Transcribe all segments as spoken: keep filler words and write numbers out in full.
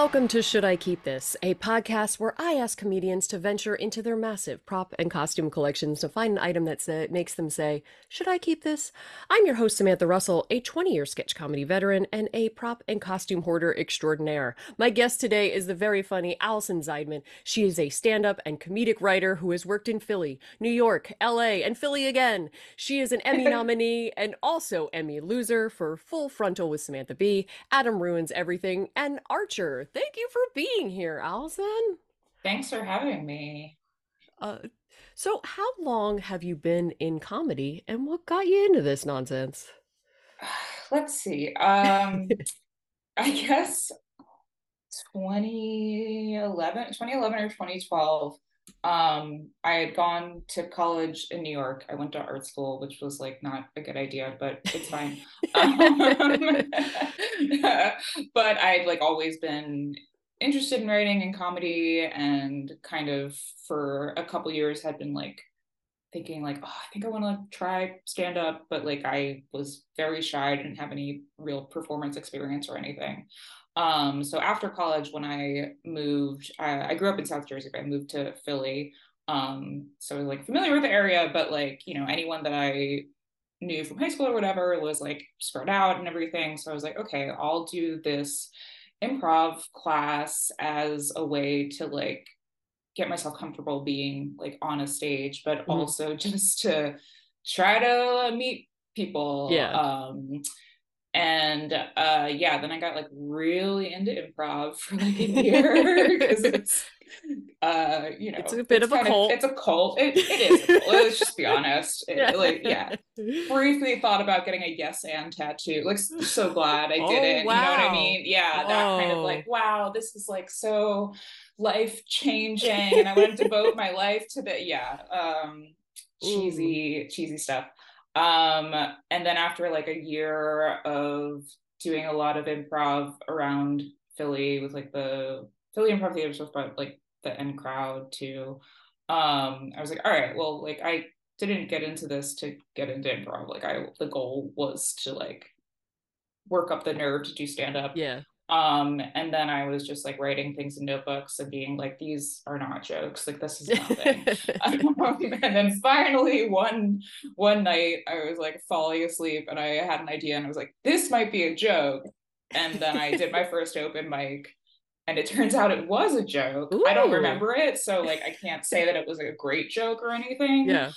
Welcome to Should I Keep This, a podcast where I ask comedians to venture into their massive prop and costume collections to find an item that sa- makes them say, should I keep this? I'm your host, Samantha Russell, a twenty-year sketch comedy veteran and a prop and costume hoarder extraordinaire. My guest today is the very funny Allison Zeidman. She is a stand-up and comedic writer who has worked in Philly, New York, L A, and Philly again. She is an Emmy nominee and also Emmy loser for Full Frontal with Samantha Bee, Adam Ruins Everything, and Archer. Thank you for being here, Allison. Thanks for having me. Uh, so how long have you been in comedy and what got you into this nonsense? Let's see. Um, I guess twenty eleven or twenty twelve, um, I had gone to college in New York. I went to art school, which was like not a good idea, but it's fine. um, but I'd like always been interested in writing and comedy, and kind of for a couple years had been like thinking like, oh, I think I want to like, try stand up, but like I was very shy. I didn't have any real performance experience or anything. Um, so after college, when I moved, I, I grew up in South Jersey, but I moved to Philly. Um, so I was like familiar with the area, but like, you know, anyone that I knew from high school or whatever was like spread out and everything. So I was like, okay, I'll do this improv class as a way to like get myself comfortable being like on a stage, but mm-hmm. also just to try to meet people. Yeah. Um, and uh yeah then I got like really into improv for like a year because it's uh you know it's a bit it's of a cult of, it's a cult it, it is a cult. Let's just be honest. It, yeah. like yeah briefly thought about getting a yes and tattoo, like so glad I did. oh, it wow. You know what I mean? Yeah. Whoa. That kind of like, wow, this is like so life-changing and I want to devote my life to the yeah um cheesy Ooh. cheesy stuff. Um, and then after like a year of doing a lot of improv around Philly with like the Philly improv theater stuff, but like the end crowd too, um, I was like, all right, well, like I didn't get into this to get into improv. Like I, the goal was to like work up the nerve to do stand up. Yeah. Um, and then I was just like writing things in notebooks and being like, these are not jokes. Like this is nothing. um, and then finally one, one night I was like falling asleep and I had an idea and I was like, this might be a joke. And then I did my first open mic and it turns out it was a joke. Ooh. I don't remember it. So like, I can't say that it was like, a great joke or anything. Yeah.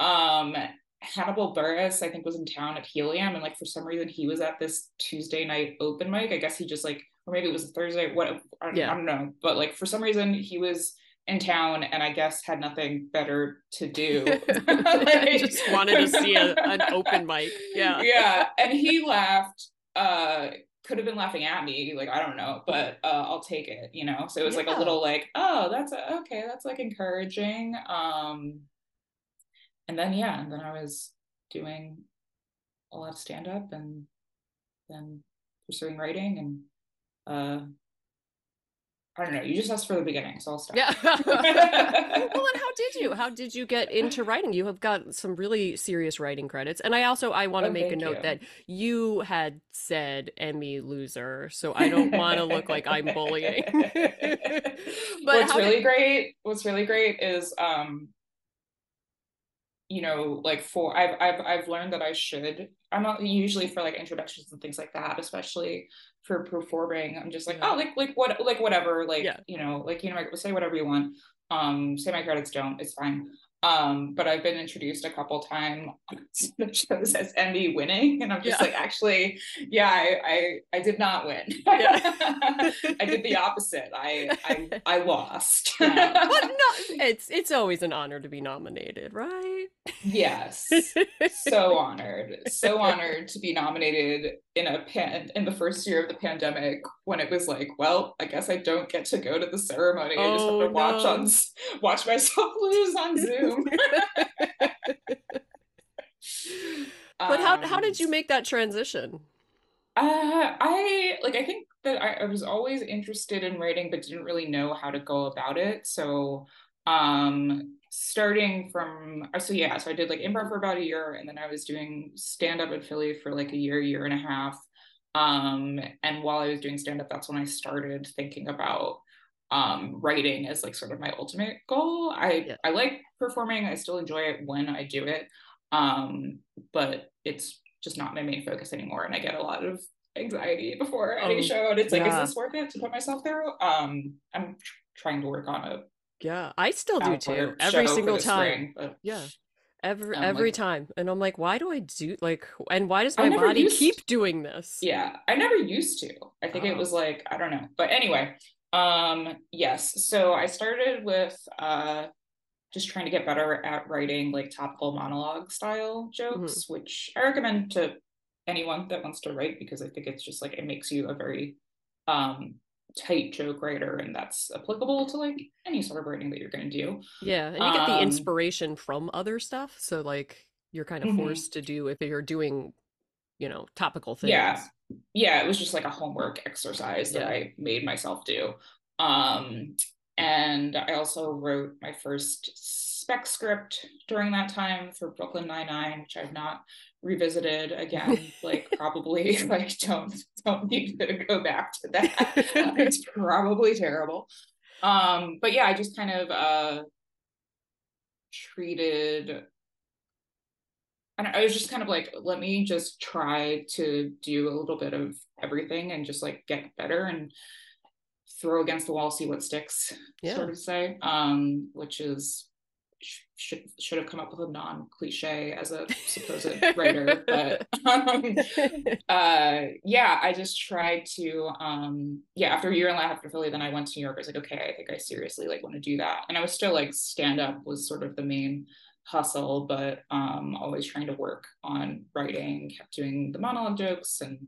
Um, Hannibal Burris, I think, was in town at Helium, and like for some reason he was at this Tuesday night open mic. I guess he just like, or maybe it was a Thursday. What I don't, yeah. I don't know, but like for some reason he was in town, and I guess had nothing better to do. like, just wanted to see a, an open mic. Yeah, yeah, and he laughed. Uh, could have been laughing at me, like I don't know, but uh, I'll take it, you know. So it was yeah. like a little like, oh, that's a, okay, that's like encouraging. Um. And then, yeah, and then I was doing a lot of stand-up and then pursuing writing and, uh, I don't know, you just asked for the beginning, so I'll stop. Yeah. Well, and how did you, how did you get into writing? You have got some really serious writing credits. And I also, I want to oh, make a note you. that you had said Emmy loser, so I don't want to look like I'm bullying. But what's really did... great, what's really great is, um, you know, like for I've I've I've learned that I should. I'm not usually for like introductions and things like that, especially for performing. I'm just like, yeah. oh, like like what like whatever, like yeah. you know, like you know, say whatever you want. Um, say my credits don't, it's fine. Um, but I've been introduced a couple times to shows as Emmy winning, and I'm just yeah. like, actually, yeah, I I, I did not win. Yeah. I did the opposite. I I, I lost. Yeah. But no, it's it's always an honor to be nominated, right? Yes, so honored, so honored to be nominated in a pan in the first year of the pandemic when it was like, well, I guess I don't get to go to the ceremony. Oh, I just have to watch no. on watch myself lose on Zoom. But how um, how did you make that transition? Uh, I like I think that I, I was always interested in writing, but didn't really know how to go about it. So um, starting from so yeah, so I did like improv for about a year, and then I was doing stand up at Philly for like a year, year and a half. Um, and while I was doing stand-up, that's when I started thinking about um, writing as like sort of my ultimate goal. I, yeah. I like performing. I still enjoy it when I do it. Um, but it's just not my main focus anymore. And I get a lot of anxiety before um, any show. And it's yeah. like, is this worth it to put myself through? Um, I'm tr- trying to work on a Yeah, I still do too. Every single time. Spring, yeah. Every every like, time. And I'm like, why do I do like and why does my body keep to, doing this? Yeah. I never used to. I think oh. it was like, I don't know. But anyway, um, yes. So I started with uh just trying to get better at writing like topical monologue style jokes, mm-hmm. which I recommend to anyone that wants to write, because I think it's just like it makes you a very um tight joke writer, and that's applicable to like any sort of writing that you're going to do. Yeah, and you get um, the inspiration from other stuff, so like you're kind of forced mm-hmm. to do if you're doing, you know, topical things. Yeah, yeah, it was just like a homework exercise that yeah. I made myself do. Um, and I also wrote my first spec script during that time for Brooklyn Nine-Nine, which I've not revisited again, like probably like don't don't need to go back to that. It's probably terrible. Um, but yeah, I just kind of uh treated I don't I was just kind of like, let me just try to do a little bit of everything and just like get better and throw against the wall, see what sticks, yeah. sort of say. Um, which is should should have come up with a non-cliche as a supposed writer, but um, uh yeah I just tried to um yeah after a year and a half after Philly, then I went to New York. I was like, okay, I think I seriously like want to do that. And I was still like, stand-up was sort of the main hustle, but um always trying to work on writing, kept doing the monologue jokes and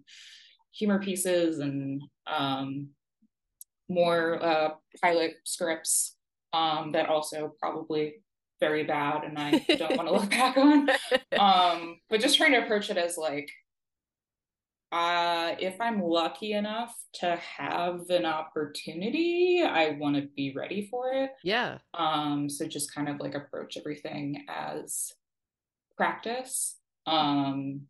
humor pieces and um more uh pilot scripts um that also probably very bad and I don't want to look back on, um but just trying to approach it as like, uh if I'm lucky enough to have an opportunity, I want to be ready for it. Yeah um so just kind of like approach everything as practice. Um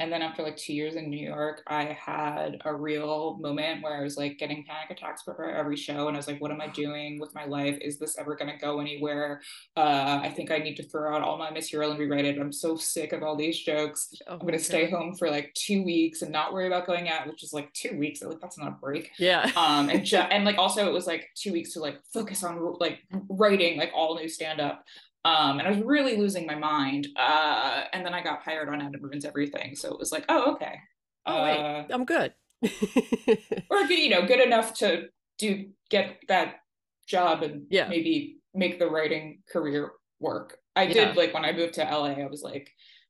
and then after like two years in New York, I had a real moment where I was like getting panic attacks for every show. And I was like, what am I doing with my life? Is this ever going to go anywhere? Uh, I think I need to throw out all my material and rewrite it. I'm so sick of all these jokes. Oh, I'm going to stay home for like two weeks and not worry about going out, which is like two weeks. I'm like, that's not a break. Yeah. Um, and, ju- and like, also it was like two weeks to like focus on like writing like all new stand-up. Um, and I was really losing my mind. Uh, and then I got hired on Adam Ruins Everything. So it was like, oh, okay. Oh, wait, uh, I'm good. Or, you know, good enough to do get that job and yeah. maybe make the writing career work. I yeah. did, like, when I moved to L A, I was like,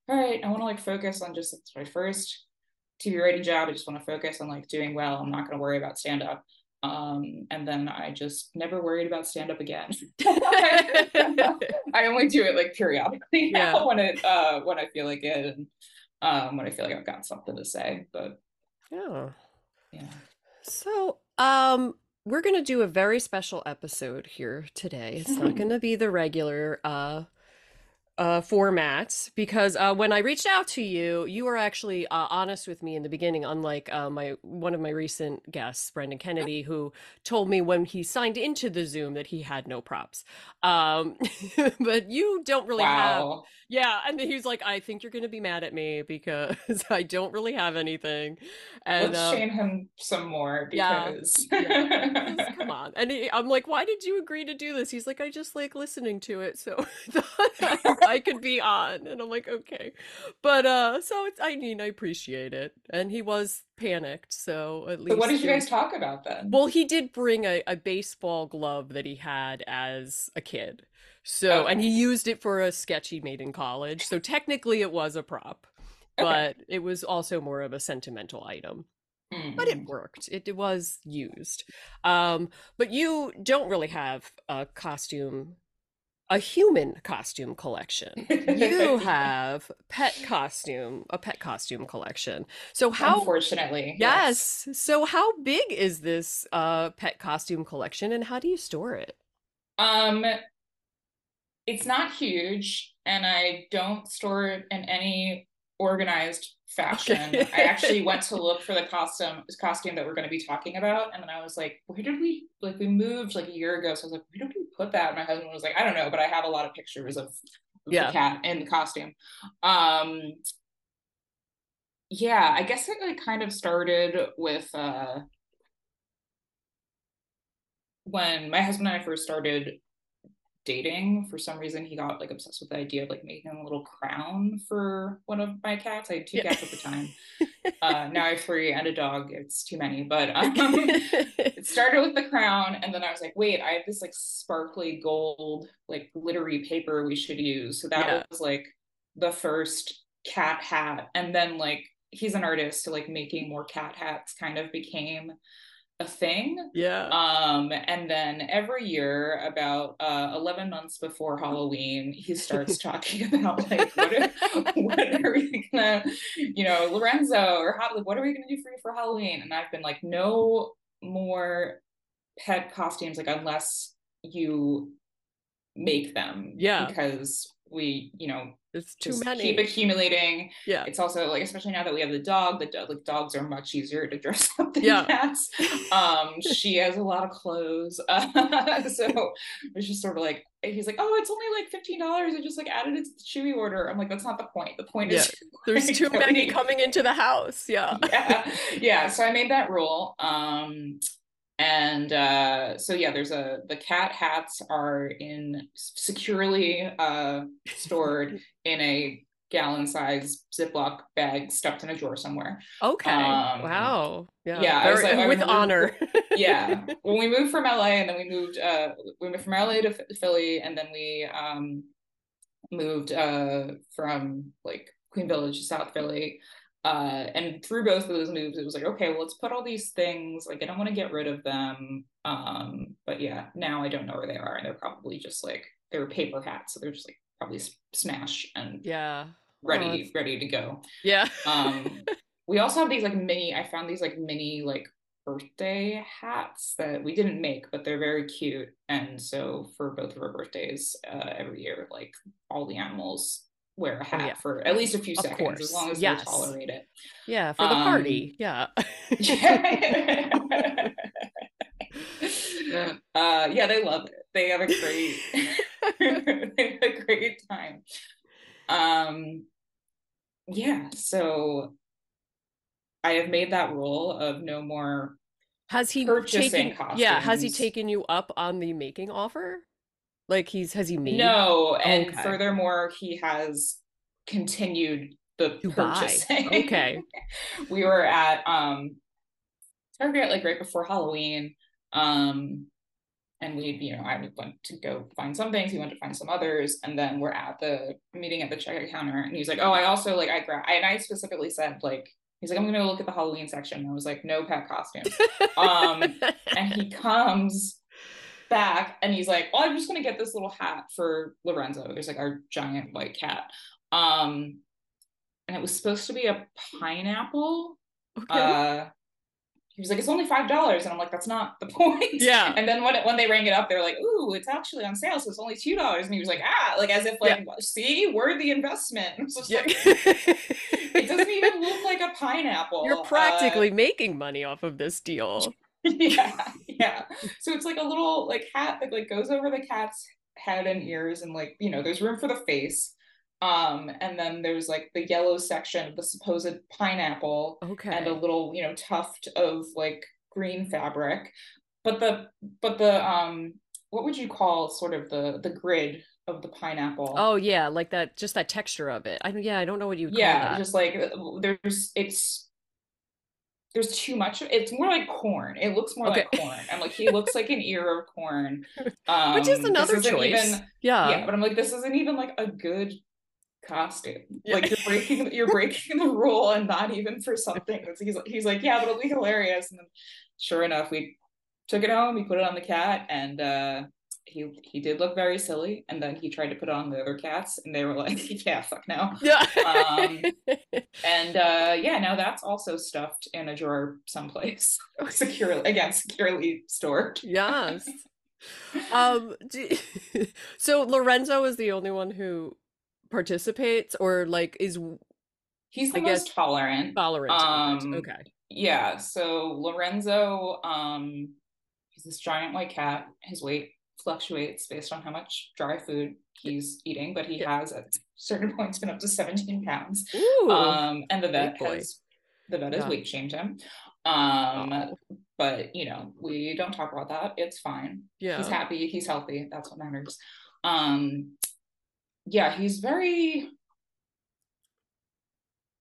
all right, I want to, like, focus on just, it's my first T V writing job. I just want to focus on, like, doing well. I'm not going to worry about stand-up. Um, and then I just never worried about stand-up again. I only do it like periodically now yeah. when it uh when I feel like it and um when I feel like I've got something to say. But yeah. Yeah. So um we're gonna do a very special episode here today. It's not gonna be the regular uh uh format, because uh when I reached out to you, you were actually uh, honest with me in the beginning, unlike uh, my one of my recent guests, Brendan Kennedy, who told me when he signed into the Zoom that he had no props. Um but you don't really wow. have yeah and then he was like, I think you're gonna be mad at me because I don't really have anything. And let's um, shame him some more because yeah, yeah. come on. And he, I'm like, why did you agree to do this? He's like, I just like listening to it, so I could be on. And I'm like, okay. But uh so it's I mean I appreciate it. And he was panicked, so at least. So what did you guys talk about then? Well, he did bring a, a baseball glove that he had as a kid, so okay. and he used it for a sketch he made in college, so technically it was a prop, but okay. it was also more of a sentimental item. But it worked. It, it was used. Um, but you don't really have a costume, a human costume collection. You have pet costume, a pet costume collection. So how? Unfortunately. Yes. yes. So how big is this uh, pet costume collection, and how do you store it? Um, it's not huge, and I don't store it in any organized fashion. I actually went to look for the costume costume that we're going to be talking about, and then I was like, where did we, like, we moved like a year ago, so I was like, where did we put that? And my husband was like, I don't know, but I have a lot of pictures of yeah. the cat in the costume. Um yeah, I guess it like kind of started with uh when my husband and I first started dating. For some reason he got like obsessed with the idea of like making a little crown for one of my cats. I had two yeah. cats at the time. Uh now I have three and a dog. It's too many. But um it started with the crown, and then I was like, wait, I have this like sparkly gold like glittery paper we should use. So that yeah. was like the first cat hat. And then like he's an artist, so like making more cat hats kind of became a thing. Yeah. Um and then every year about uh eleven months before Halloween, he starts talking about like what are, what are we gonna, you know, Lorenzo or Hot, like, what are we gonna do for you for Halloween? And I've been like, no more pet costumes, like unless you make them. Yeah. Because we, you know, it's too many, keep accumulating. Yeah. It's also like, especially now that we have the dog, the do- like dogs are much easier to dress up than yeah. cats. Um she has a lot of clothes, uh, so it was just sort of like, he's like, oh, it's only like fifteen dollars, I just like added it to the Chewy order. I'm like, that's not the point. The point yeah. is there's like, too many coming into the house. Yeah. yeah yeah so I made that rule. Um and uh so yeah, there's a the cat hats are in securely uh stored in a gallon size Ziploc bag stuffed in a drawer somewhere. Okay. Um, wow. Yeah. Yeah. Very, I was like, I with moved, honor. yeah. When we moved from L A, and then we moved uh we moved from L A to Philly, and then we um moved uh from like Queen Village to South Philly. Uh, and through both of those moves, it was like, okay, well, let's put all these things, like, I don't want to get rid of them. Um, but yeah, now I don't know where they are. And they're probably just like, they're paper hats. So they're just like probably smash and yeah, ready, oh, ready to go. Yeah. um, we also have these like mini, I found these like mini, like birthday hats that we didn't make, but they're very cute. And so for both of our birthdays, uh, every year, like all the animals wear a hat oh, yeah. for at least a few of seconds, course. As long as yes. they tolerate it. Yeah, for the um, party. Yeah. yeah. Uh, yeah, they love it. They have a great, they have a great time. Um, yeah. So I have made that rule of no more. Has he taken? Costumes. Yeah. Has he taken you up on the making offer? Like he's has he made no and okay. furthermore he has continued the to purchasing buy. Okay. We were at um Target like right before Halloween, um and we, you know, I went to go find some things, he went to find some others, and then we're at the meeting at the checkout counter, and he's like, oh, I also like I grabbed and I specifically said like, he's like, I'm gonna look at the Halloween section, and I was like, no pet costumes. um and he comes back and he's like, well, I'm just gonna get this little hat for Lorenzo. There's like our giant white cat, um and it was supposed to be a pineapple. Okay. uh he was like, it's only five dollars, and I'm like, that's not the point. Yeah. And then when it, when they rang it up, they're like, ooh, it's actually on sale, so it's only two dollars. And he was like, ah, like as if like yeah. see, we're the investment. I'm just yeah. like, it doesn't even look like a pineapple. You're practically uh, making money off of this deal. Yeah, yeah. So it's like a little like hat that like goes over the cat's head and ears, and like, you know, there's room for the face. Um, and then there's like the yellow section of the supposed pineapple. Okay. And a little, you know, tuft of like green fabric. But the but the um what would you call sort of the the grid of the pineapple? Oh yeah, like that, just that texture of it. I yeah, I don't know what you would yeah, call that. Just like there's it's there's too much. It's more like corn. It looks more okay. like corn. I'm like, he looks like an ear of corn. Um, Which is another choice. Even, yeah. yeah. But I'm like, this isn't even like a good costume. Yeah. Like you're breaking, you're breaking the rule, and not even for something. That's, he's, he's like, yeah, but it'll be hilarious. And then sure enough, we took it home, we put it on the cat, and uh, he he did look very silly. And then he tried to put it on the other cats, and they were like, yeah, fuck no. Yeah. Um, and uh yeah, now that's also stuffed in a drawer someplace, securely again securely stored. Yes. um do, so Lorenzo is the only one who participates, or like is He's the I most guess, tolerant. Tolerant. Um, okay. Yeah. So Lorenzo, um, he's this giant white cat. His weight fluctuates based on how much dry food he's eating, but he yeah. has at certain points been up to seventeen pounds. Ooh, um, and the vet has the vet has yeah. weight shamed him. Um, wow. But you know, we don't talk about that. It's fine. Yeah. He's happy. He's healthy. That's what matters. Um, yeah. He's very.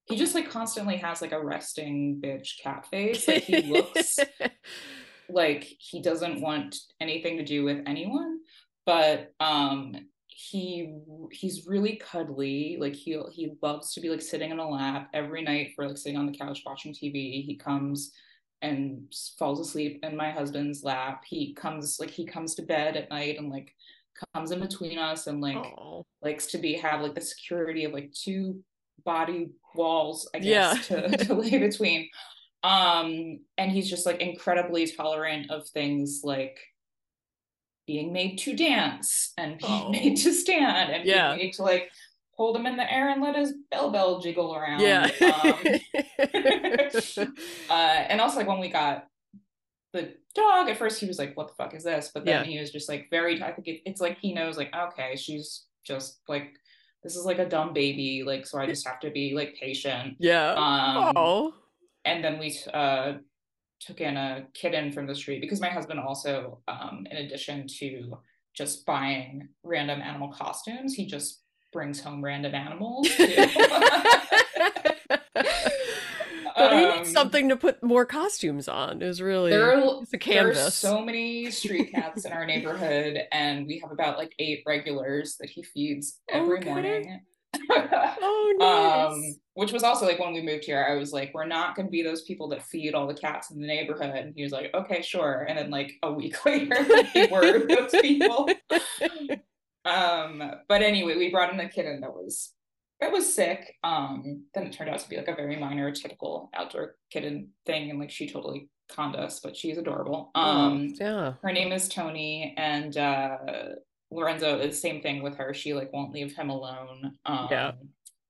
He just like constantly has like a resting bitch cat face. Like he looks like he doesn't want anything to do with anyone, but um he he's really cuddly. Like he he loves to be like sitting in a lap every night for like sitting on the couch watching T V. He comes and falls asleep in my husband's lap. He comes like he comes to bed at night and like comes in between us and like Aww. likes to be have like the security of like two body walls, I guess, yeah. to, to lay between. Um, and he's just like incredibly tolerant of things like being made to dance and being oh. made to stand and yeah. being made to like hold him in the air and let his bell bell jiggle around. Yeah. Um, uh, and also like when we got the dog, at first he was like, what the fuck is this? But then yeah. he was just like very, I think it, it's like he knows like, okay, she's just like, this is like a dumb baby, like, so I just have to be like patient. Yeah. Um, oh. And then we uh, took in a kitten from the street because my husband also, um, in addition to just buying random animal costumes, he just brings home random animals. But we need something to put more costumes on. Is really there are, it's a canvas. There are so many street cats in our neighborhood, and we have about like eight regulars that he feeds every okay. morning. Oh, nice. Um, which was also like when we moved here, I was like, "We're not going to be those people that feed all the cats in the neighborhood." And he was like, "Okay, sure." And then like a week later, we were those people. Um, but anyway, we brought in a kitten that was. It was sick. Um, then it turned out to be like a very minor, typical outdoor kitten thing, and like she totally conned us, but she's adorable. Um, yeah. Her name is Tony, and uh, Lorenzo is the same thing with her. She like won't leave him alone. Um, yeah.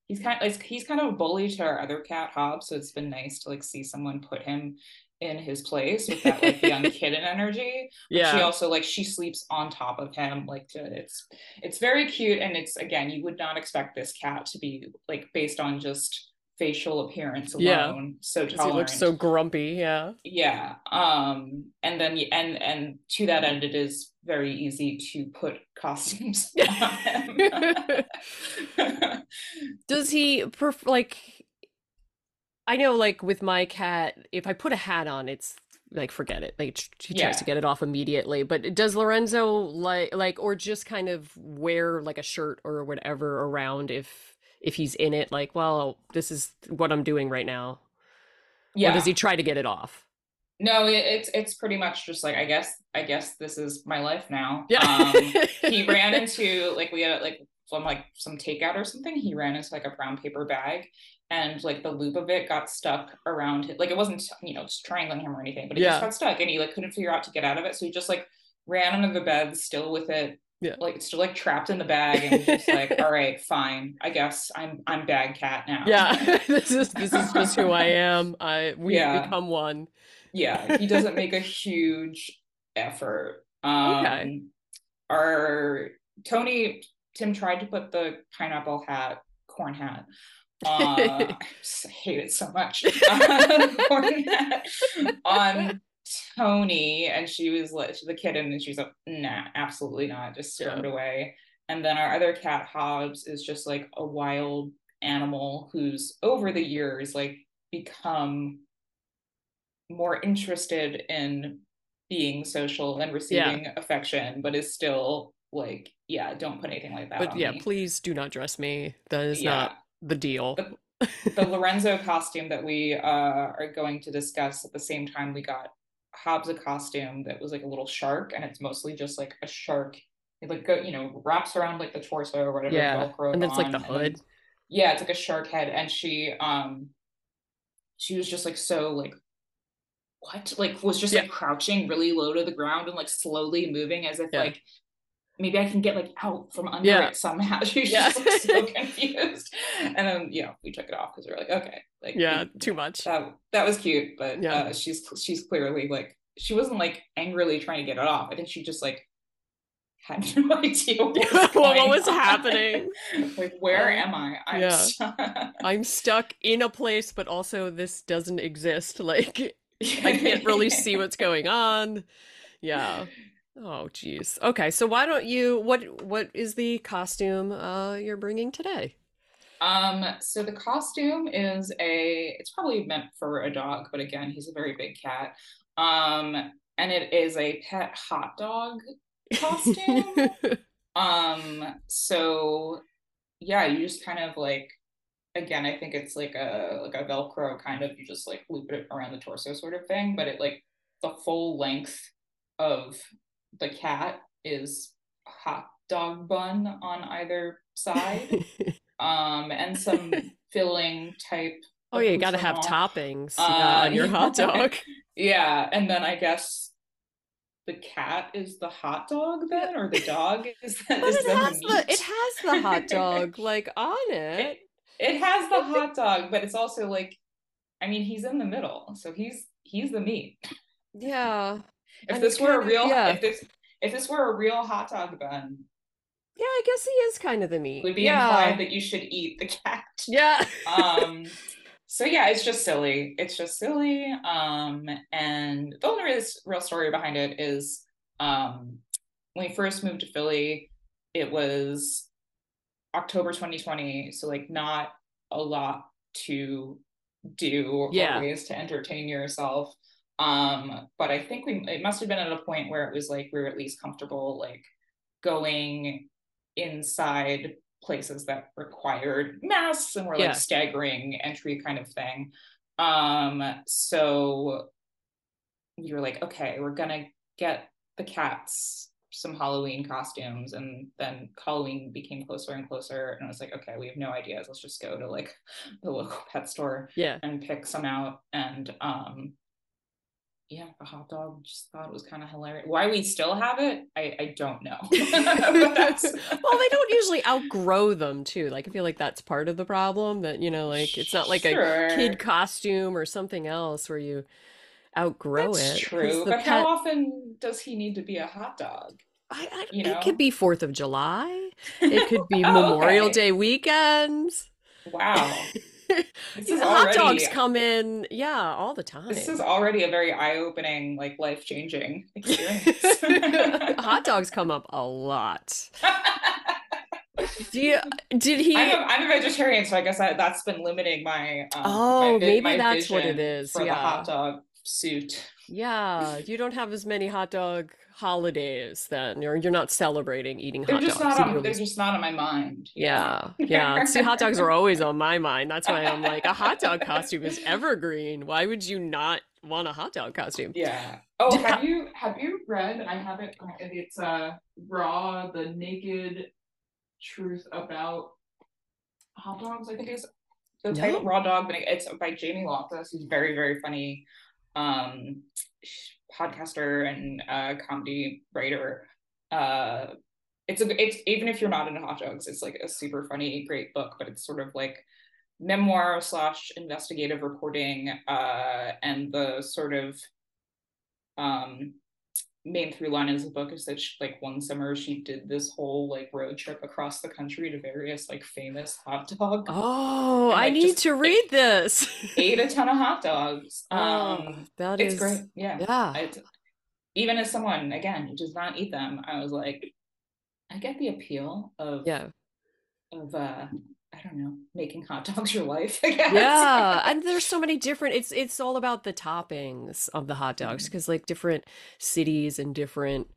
He's kind of he's kind of a bully to our other cat Hobbs, so it's been nice to like see someone put him in his place with that like young kitten energy. Yeah. But she also like she sleeps on top of him. Like to, it's it's very cute, and it's again you would not expect this cat to be like based on just facial appearance alone. Yeah. So tolerant. He looks so grumpy. Yeah. Yeah. Um. And then and and to that end, it is very easy to put costumes on him. Does he perf- like? I know, like, with my cat, if I put a hat on, it's, like, forget it. Like, she tries yeah. to get it off immediately. But does Lorenzo, like, like, or just kind of wear, like, a shirt or whatever around if if he's in it? Like, well, this is what I'm doing right now. Yeah. Or does he try to get it off? No, it, it's it's pretty much just, like, I guess, I guess this is my life now. Yeah. Um, he ran into, like, we had, like, from, like, some takeout or something. He ran into, like, a brown paper bag. And like the loop of it got stuck around him. Like it wasn't, you know, strangling him or anything, but it yeah. just got stuck and he like couldn't figure out to get out of it. So he just like ran under the bed still with it, yeah. like still like trapped in the bag and just like, all right, fine. I guess I'm I'm bag cat now. Yeah. This is this is just who I am. I we yeah. become one. Yeah. He doesn't make a huge effort. Um okay. our Tony Tim tried to put the pineapple hat, corn hat. uh, I hate it so much on Tony, and she was like the kitten, and she's like, nah, absolutely not, just turned yeah. away. And then our other cat Hobbs is just like a wild animal who's over the years like become more interested in being social and receiving yeah. affection, but is still like yeah don't put anything like that but on yeah me. Please do not dress me, that is yeah. not the deal. The, the Lorenzo costume that we uh, are going to discuss at the same time, we got Hobbs a costume that was like a little shark, and it's mostly just like a shark. It like go, you know, wraps around like the torso or whatever. Yeah, Velcro and it's like the hood. Yeah, it's like a shark head, and she, um, she was just like so like, what? Like was just yeah. like crouching really low to the ground and like slowly moving as if yeah. like maybe I can get like out from under yeah. it somehow. She was yeah. just like, so confused. And then, you know, we took it off because we were like, okay. Like, yeah, we, too much. Uh, that was cute, but yeah. uh, she's she's clearly like, she wasn't like angrily trying to get it off. I think she just like had no idea what was, well, what was happening. Like, where um, am I? I'm, yeah. st- I'm stuck in a place, but also this doesn't exist. Like, I can't really see what's going on. Yeah. Oh, geez. Okay, so why don't you, what what is the costume uh, you're bringing today? Um, so the costume is a, it's probably meant for a dog, but again, he's a very big cat. Um, and it is a pet hot dog costume. um, so yeah, you just kind of like, again, I think it's like a, like a Velcro kind of, you just like loop it around the torso sort of thing, but it like the full length of the cat is a hot dog bun on either side, um, and some filling type. Oh yeah, you gotta have toppings uh, on your hot dog. Yeah, and then I guess the cat is the hot dog then, or the dog is the, but is it, the has the, it has the hot dog like on it. It, it has the hot dog, but it's also like, I mean, he's in the middle, so he's he's the meat. Yeah. If and this were a real, of, yeah. if this if this were a real hot dog bun, yeah, I guess he is kind of the meat. It would be yeah. implied that you should eat the cat. Yeah. um. So yeah, it's just silly. It's just silly. Um. And the only real, real story behind it is, um, when we first moved to Philly, it was October twenty twenty. So like, not a lot to do. Yeah. Or ways to entertain yourself. Um, but I think we, it must have been at a point where it was like, we were at least comfortable, like going inside places that required masks and were yeah. like staggering entry kind of thing. Um, so you were like, okay, we're gonna get the cats some Halloween costumes. And then Halloween became closer and closer. And I was like, okay, we have no ideas. Let's just go to like the local pet store yeah. and pick some out. And, um, yeah, a hot dog. Just thought it was kind of hilarious. Why we still have it, I, I don't know. But that's... Well, they don't usually outgrow them too. Like, I feel like that's part of the problem, that, you know, like it's not like sure. a kid costume or something else where you outgrow that's it. True, but pet... how often does he need to be a hot dog? I, I, you know? It could be Fourth of July. It could be oh, Memorial okay. Day weekends. Wow. This is hot already, dogs come in yeah all the time. This is already a very eye-opening, like life-changing experience. Hot dogs come up a lot. Do you, did he I'm a, I'm a vegetarian, so I guess I, that's been limiting my um, oh my, maybe my that's what it is for yeah. the hot dog suit. Yeah, you don't have as many hot dog holidays then, or you're not celebrating eating hot dogs. On, they're just not on my mind. Yeah, yeah. See, hot dogs are always on my mind. That's why I'm like, a hot dog costume is evergreen. Why would you not want a hot dog costume? Yeah. Oh, have you have you read? I have it. It's uh, Raw, the Naked Truth About Hot Dogs. I think it's the no. title, Raw Dog, but it's by Jamie Loftus, who's very very funny. Um. Podcaster and uh comedy writer. Uh it's a it's even if you're not into hot dogs, it's like a super funny, great book, but it's sort of like memoir slash investigative reporting, uh and the sort of um main through line of the book is that she, like one summer she did this whole like road trip across the country to various like famous hot dog oh and, like, I need to read ate, this ate a ton of hot dogs. um oh, that it's is great. Yeah, yeah. It's, even as someone again who does not eat them, I was like, I get the appeal of yeah of uh I don't know, making hot dogs your life, I guess. Yeah, and there's so many different, it's it's all about the toppings of the hot dogs, because like different cities and different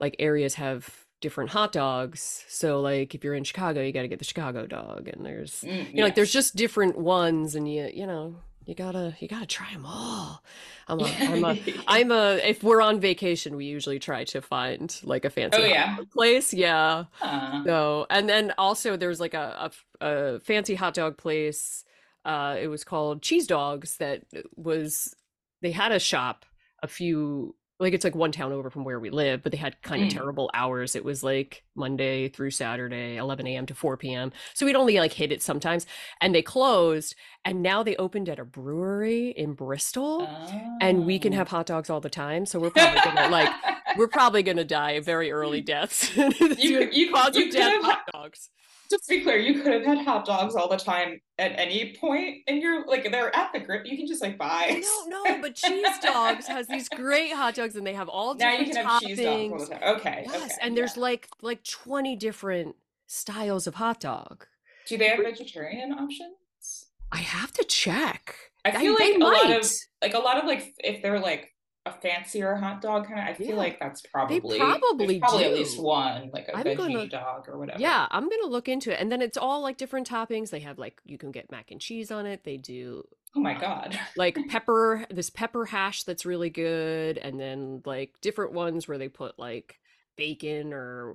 like areas have different hot dogs. So like if you're in Chicago, you got to get the Chicago dog, and there's mm, you know yes. like there's just different ones, and you you know you gotta you gotta try them all. I'm a, I'm a, I'm a if we're on vacation, we usually try to find like a fancy oh, yeah. hot dog place. Yeah. Huh. So and then also there's like a, a, a fancy hot dog place. Uh, it was called Cheese Dogs. That was they had a shop a few like it's like one town over from where we live, but they had kind of mm. terrible hours. It was like Monday through Saturday, eleven a.m. to four p.m. So we'd only like hit it sometimes, and they closed, and now they opened at a brewery in Bristol, oh. and we can have hot dogs all the time. So we're probably gonna like, we're probably gonna die of very early deaths. you you, you, cause you of death have, hot dogs. Just to be clear, you could have had hot dogs all the time at any point, and you're like, they're at the grip. You can just like buy. No, no, but Cheese Dogs has these great hot dogs, and they have all different now you can toppings. Have cheese dogs all the time. Okay. Yes, okay, and yeah. there's like like twenty different styles of hot dog. Do they have vegetarian options? I have to check. I feel I, like a might. lot of like a lot of like if they're like a fancier hot dog kind of, I feel yeah. like that's probably, probably, probably at least one, like a I'm veggie gonna, dog or whatever. Yeah, I'm going to look into it. And then it's all like different toppings. They have like, you can get mac and cheese on it. They do. Oh my God. Uh, like pepper, this pepper hash that's really good. And then like different ones where they put like bacon or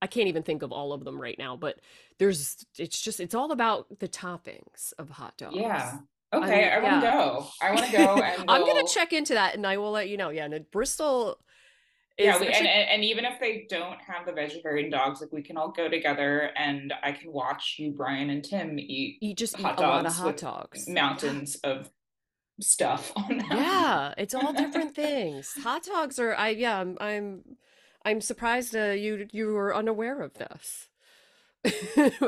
I can't even think of all of them right now, but there's, it's just, it's all about the toppings of hot dogs. Yeah. Okay, um, I want to yeah. go. I want to go. And we'll... I'm going to check into that, and I will let you know. Yeah, and Bristol is... Yeah, we, and, and, and even if they don't have the vegetarian dogs, like we can all go together, and I can watch you, Brian, and Tim eat You just hot eat a lot of hot dogs. Mountains yeah. of stuff on them. Yeah, it's all different things. Hot dogs are... I Yeah, I'm I'm, I'm surprised uh, you you were unaware of this.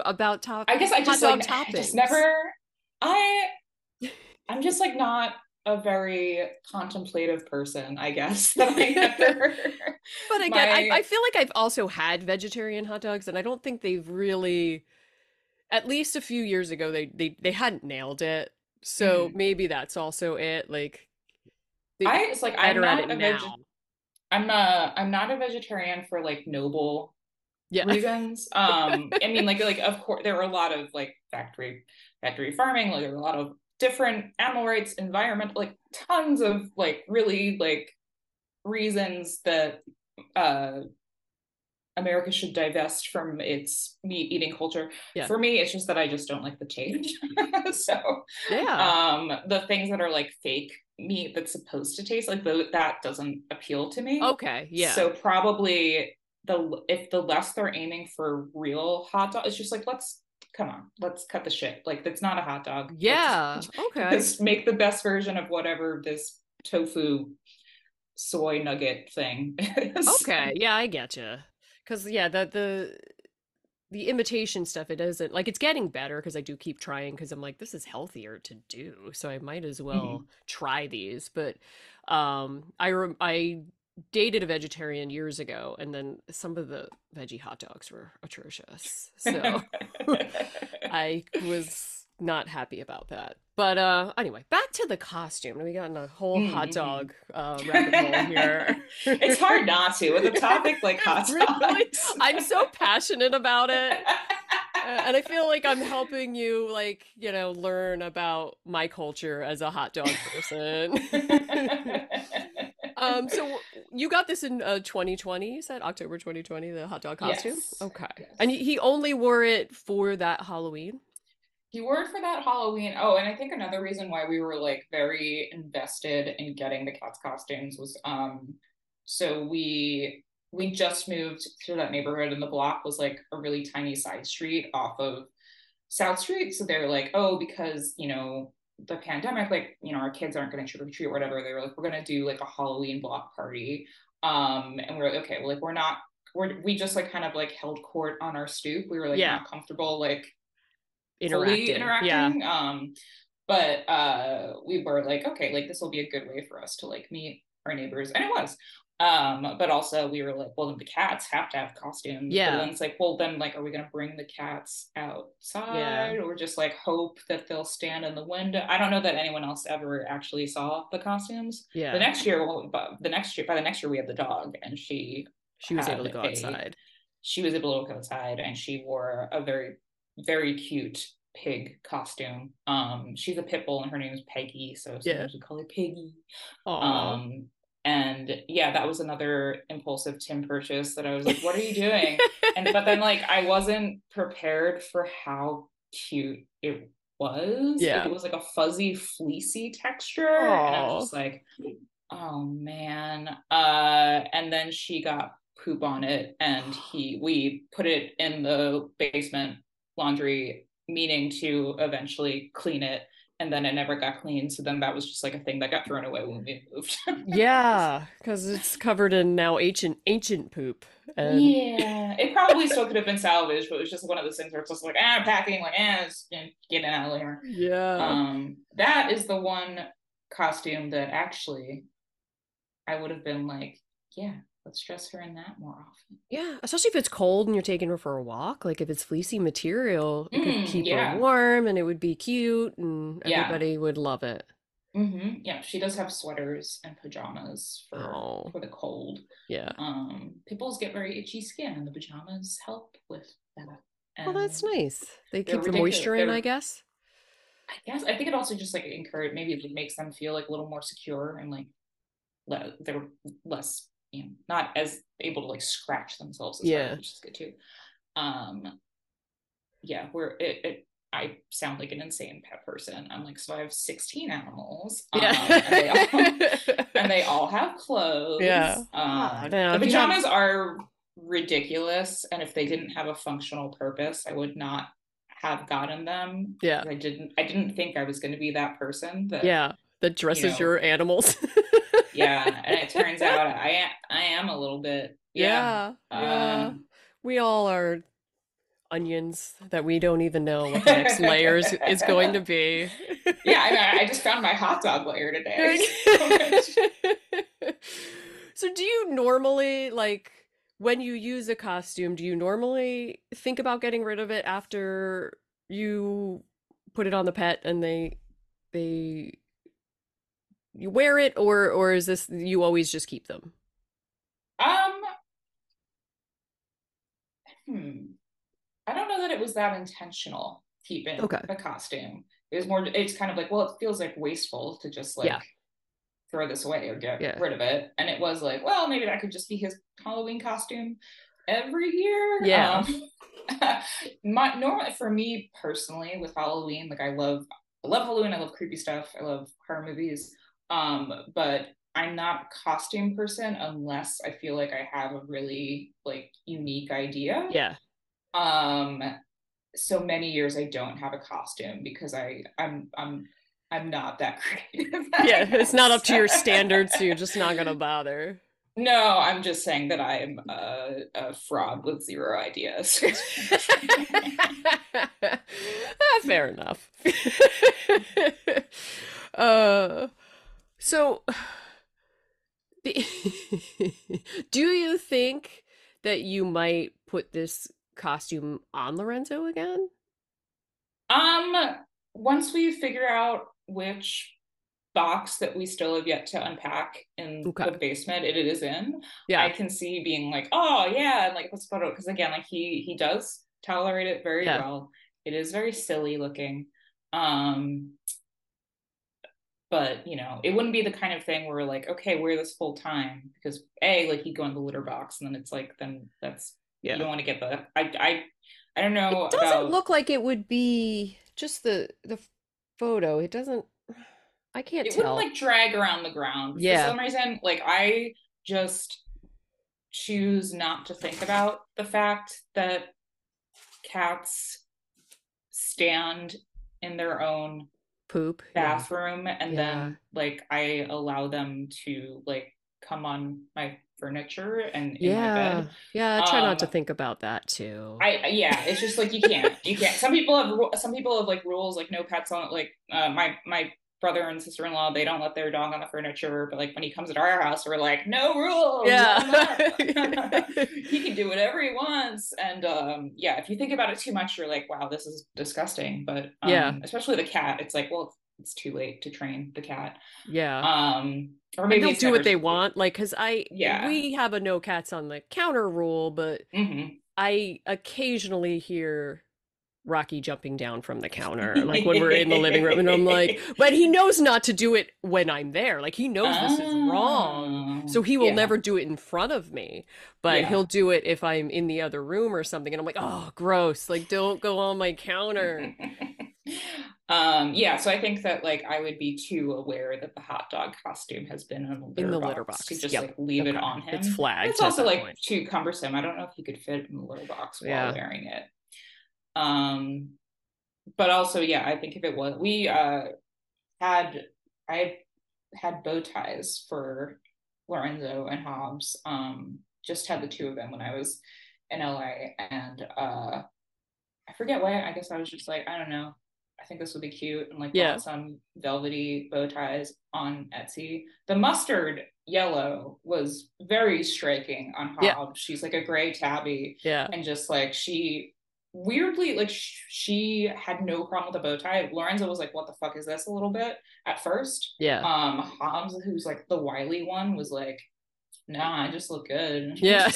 About top, I guess I just, like, I just never... I... I'm just like not a very contemplative person, I guess. That I never... But again, My... I, I feel like I've also had vegetarian hot dogs, and I don't think they've really, at least a few years ago, they they, they hadn't nailed it. So mm. maybe that's also it. Like, I it's like I'm not a veg- I'm a I'm not a vegetarian for like noble yeah. reasons. Um, I mean, like like of course there were a lot of like factory factory farming. Like there were a lot of different animal rights, environment, like tons of like really like reasons that uh America should divest from its meat eating culture. Yeah. For me, it's just that I just don't like the taste. So yeah. um the things that are like fake meat that's supposed to taste like the, that doesn't appeal to me. Okay. Yeah. So probably the if the less they're aiming for real hot dog, it's just like let's come on, let's cut the shit. Like, that's not a hot dog. Yeah. Let's, okay. Let's make the best version of whatever this tofu soy nugget thing is. Okay. Yeah, I getcha. Because, yeah, the, the the imitation stuff, it doesn't, like, it's getting better because I do keep trying because I'm like, this is healthier to do. So I might as well mm-hmm. try these. But um, I re- I dated a vegetarian years ago, and then some of the veggie hot dogs were atrocious, so I was not happy about that. But uh anyway, back to the costume. We got in a whole mm-hmm. hot dog uh rabbit hole here. It's hard not to with a topic like hot dogs. I'm so passionate about it. Uh, and I feel like I'm helping you, like, you know, learn about my culture as a hot dog person. um, so you got this in uh, twenty twenty, you said? October twenty twenty, the hot dog costume? Yes. Okay. Yes. And he only wore it for that Halloween? He wore it for that Halloween. Oh, and I think another reason why we were, like, very invested in getting the cats costumes was um, so we... we just moved through that neighborhood, and the block was like a really tiny side street off of South Street. So they're like, oh, because, you know, the pandemic, like, you know, our kids aren't going to trick or treat or whatever. They were like, we're going to do like a Halloween block party. Um, and we we're like, okay, well, like, we're not, we're, we just like kind of like held court on our stoop. We were like yeah. not comfortable, like interacting. Fully interacting. Yeah. Um, but uh, we were like, okay, like this will be a good way for us to like meet our neighbors. And it was. Um, but also we were like, well, the cats have to have costumes. Yeah. But then it's like, well, then like, are we going to bring the cats outside yeah. or just like hope that they'll stand in the window? I don't know that anyone else ever actually saw the costumes. Yeah. The next year, well, the next year, by the next year we had the dog, and she, she was able to go a, outside. She was able to go outside, and she wore a very, very cute pig costume. Um, she's a pit bull, and her name is Peggy. So sometimes yeah. we call her Piggy. Aww. Um, and yeah, that was another impulsive Tim purchase that I was like, what are you doing? And but then like I wasn't prepared for how cute it was. Yeah, like, it was like a fuzzy, fleecy texture. Aww. And I was just like, oh man. Uh, and then she got poop on it, and he, we put it in the basement laundry, meaning to eventually clean it. And then it never got cleaned. So then that was just like a thing that got thrown away when we moved. Yeah, because it's covered in now ancient ancient poop. And... yeah, it probably still could have been salvaged, but it was just one of those things where it's just like, ah, I'm packing, like, ah, it's getting out of there. Yeah. Um, that is the one costume that actually I would have been like, yeah, let's dress her in that more often. Yeah, especially if it's cold and you're taking her for a walk. Like, if it's fleecy material, it mm, could keep yeah. her warm, and it would be cute, and everybody yeah. would love it. Mm-hmm. Yeah, she does have sweaters and pajamas for, oh. for the cold. Yeah. Um, people get very itchy skin, and the pajamas help with that. And well, that's nice. They keep the moisture in, they're... I guess. I guess. I think it also just, like, encourage, maybe it makes them feel, like, a little more secure and, like, le- they're less... you know, not as able to like scratch themselves as yeah hard, which is good too. Um yeah we're it, it I sound like an insane pet person. I'm like, so I have sixteen animals. Yeah. um, and, they all, and they all have clothes. Yeah. um, know, the pajamas have... are ridiculous, and if they didn't have a functional purpose, I would not have gotten them. Yeah. I didn't I didn't think I was going to be that person that yeah that dresses you know, your animals. Yeah, and it turns out I am, I am a little bit. Yeah, yeah, yeah. Um, we all are onions that we don't even know what the next layers is going to be. Yeah, I mean, I just found my hot dog layer today. So do you normally, like, when you use a costume, do you normally think about getting rid of it after you put it on the pet and they they... you wear it, or or is this you always just keep them? Um, hmm. I don't know that it was that intentional keeping okay. the costume. It was more. It's kind of like, well, it feels like wasteful to just like yeah. throw this away or get yeah. rid of it. And it was like, well, maybe that could just be his Halloween costume every year. Yeah. Um, my normally for me personally with Halloween, like I love I love Halloween. I love creepy stuff. I love horror movies. Um, but I'm not a costume person unless I feel like I have a really like unique idea. Yeah. Um, so many years I don't have a costume because I, I'm, I'm, I'm not that creative. Yeah. It's not up to your standards. So you're just not going to bother. No, I'm just saying that I'm a, a fraud with zero ideas. Ah, fair enough. uh, So, do you think that you might put this costume on Lorenzo again? Um, once we figure out which box that we still have yet to unpack in okay. the basement it, it is in, yeah. I can see being like, oh yeah, and like let's put it, because again, like he he does tolerate it very yeah. well. It is very silly looking. Um. But, you know, it wouldn't be the kind of thing where we're like, okay, wear this full time, because A, like he'd go in the litter box, and then it's like, then that's, yeah. you don't want to get the, I I, I don't know. It doesn't about... look like it would be just the the photo. It doesn't, I can't it tell. It wouldn't like drag around the ground. Yeah. For some reason, like I just choose not to think about the fact that cats stand in their own poop bathroom yeah. and yeah. then like I allow them to like come on my furniture and in yeah my bed. yeah I try um, not to think about that too. I yeah it's just like you can't you can't some people have some people have like rules like no pets on like uh, my my brother and sister-in-law, they don't let their dog on the furniture, but like when he comes at our house we're like no rules. Yeah. He can do whatever he wants, and um yeah if you think about it too much you're like, wow, this is disgusting, but um, yeah especially the cat, it's like, well, it's too late to train the cat. Yeah. Um or maybe they'll do never- what they want, like because I yeah we have a no cats on the counter rule, but mm-hmm. I occasionally hear Rocky jumping down from the counter like when we're in the living room, and I'm like, but he knows not to do it when I'm there, like he knows oh, this is wrong, so he will yeah. never do it in front of me, but yeah. he'll do it if I'm in the other room or something, and I'm like, oh gross, like don't go on my counter. Um, yeah, so I think that like I would be too aware that the hot dog costume has been in the litter, in the litter box, box to just yep. like leave okay. it on him. It's flagged. It's also like point. too cumbersome. I don't know if you could fit it in the litter box while yeah. wearing it. Um, but also, yeah, I think if it was, we uh had I had bow ties for Lorenzo and Hobbs. Um, just had the two of them when I was in L A, and uh, I forget why. I guess I was just like, I don't know. I think this would be cute, and like yeah. some velvety bow ties on Etsy. The mustard yellow was very striking on Hobbs. Yeah. She's like a gray tabby, yeah, and just like she weirdly like sh- she had no problem with the bow tie. Lorenzo was like, "What the fuck is this?" a little bit at first, yeah. Um, Hobbs, who's like the wily one, was like, "Nah, I just look good." Yeah,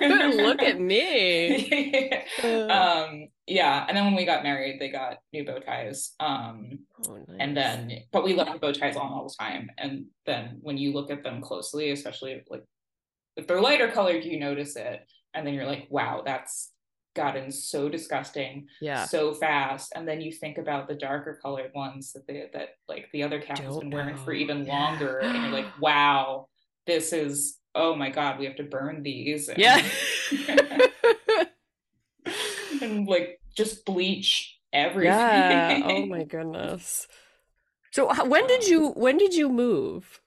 look at me. um. Yeah, and then when we got married, they got new bow ties. Um, oh, nice. And then, but we left the bow ties on all the time. And then when you look at them closely, especially if, like if they're lighter colored, you notice it. And then you're like, wow, that's gotten so disgusting, yeah, so fast. And then you think about the darker colored ones that they, that like the other cat has been know. wearing for even yeah. longer, and you're like, wow, this is, oh my God, we have to burn these. And yeah. and like just bleach everything. Yeah. Oh my goodness. So when did you when did you move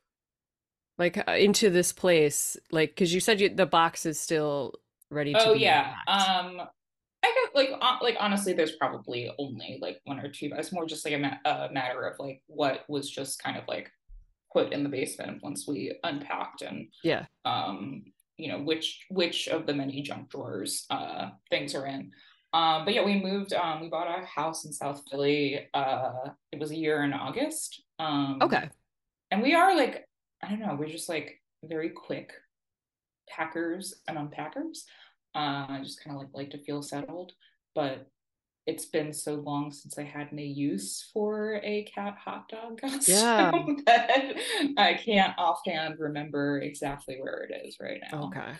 like into this place, like because you said you, the box is still ready to oh be yeah unlocked. um I got like on, like honestly there's probably only like one or two, but it's more just like a, ma- a matter of like what was just kind of like put in the basement once we unpacked, and yeah um you know which which of the many junk drawers uh things are in. Um, but yeah, we moved, um, we bought a house in South Philly. Uh, it was a year in August. Um, okay. And we are like, I don't know, we're just like very quick packers and unpackers. Uh, I just kind of like, like to feel settled, but it's been so long since I had any use for a cat hot dog costume yeah. that I can't offhand remember exactly where it is right now. Okay.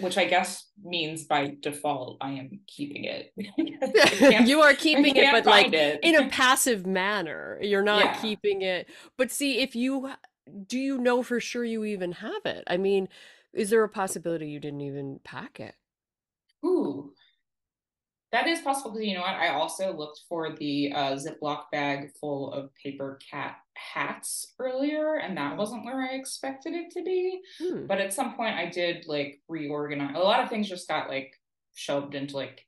Which I guess means by default I am keeping it. You are keeping it, but like it. in a passive manner. You're not yeah. keeping it. But see, if you do, you know for sure you even have it. I mean, is there a possibility you didn't even pack it? Ooh, that is possible. Because you know what? I also looked for the uh, Ziploc bag full of paper cat hats earlier, and that wasn't where I expected it to be. Hmm. But at some point, I did like reorganize. A lot of things just got like shoved into like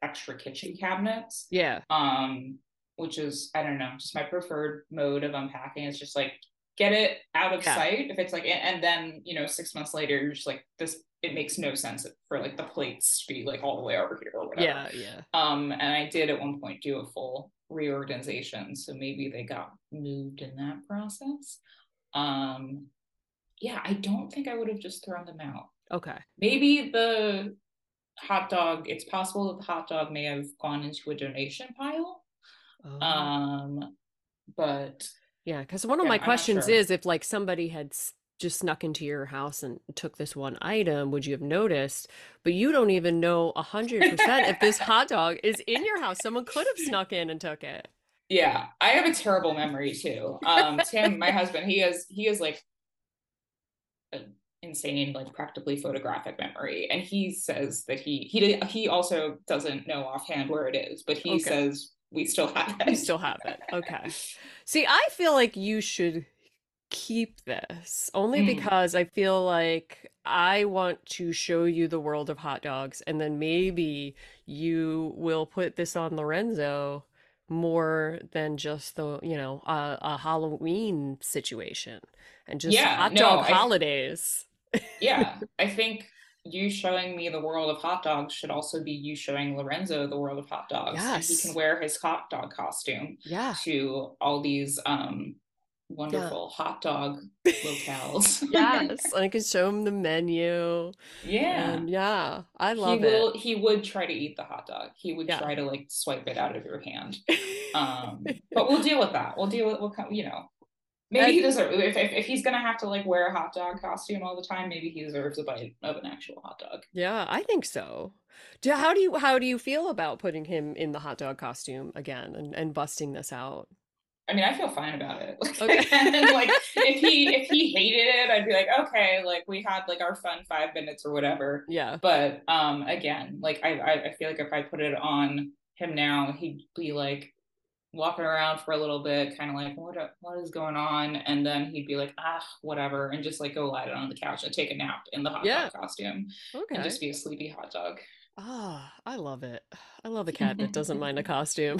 extra kitchen cabinets. Yeah. Um, which is, I don't know, just my preferred mode of unpacking. It's just like get it out of yeah. sight if it's like, and then you know, six months later, you're just like this. It makes no sense for like the plates to be like all the way over here or whatever. Yeah, yeah. Um, and I did at one point do a full reorganization, so maybe they got moved in that process. Um, yeah, I don't think I would have just thrown them out. Okay. Maybe the hot dog. It's possible that the hot dog may have gone into a donation pile. Oh. Um, but yeah, because one of yeah, my I'm questions sure. is if like somebody had just snuck into your house and took this one item, would you have noticed? But you don't even know a hundred percent if this hot dog is in your house. Someone could have snuck in and took it. Yeah. I have a terrible memory too. Um, Tim, my husband, he has, he has like an insane, like practically photographic memory. And he says that he, he, he also doesn't know offhand where it is, but he okay. says we still have it. We still have it. Okay. See, I feel like you should keep this only mm. because I feel like I want to show you the world of hot dogs, and then maybe you will put this on Lorenzo more than just the, you know, uh, a Halloween situation and just yeah, hot dog no, holidays. I, yeah, I think you showing me the world of hot dogs should also be you showing Lorenzo the world of hot dogs. Yes. He can wear his hot dog costume yeah. to all these um wonderful yeah. hot dog locales. Yes, and I could show him the menu. Yeah, and yeah, I love he will, it. He would try to eat the hot dog. He would yeah. try to like swipe it out of your hand. Um, but we'll deal with that. We'll deal with we'll you know. Maybe he deserves, if, if, if he's gonna have to like wear a hot dog costume all the time, maybe he deserves a bite of an actual hot dog. Yeah, I think so. Do, how do you how do you feel about putting him in the hot dog costume again and, and busting this out? I mean, I feel fine about it. Okay. And like if he if he hated it, I'd be like, okay, like we had like our fun five minutes or whatever. Yeah. But um, again, like I I, I feel like if I put it on him now, he'd be like walking around for a little bit, kind of like what what is going on, and then he'd be like, ah, whatever, and just like go lie down on the couch and take a nap in the hot yeah. dog costume. Okay. And just be a sleepy hot dog. Ah, oh, I love it. I love a cat that doesn't mind a costume.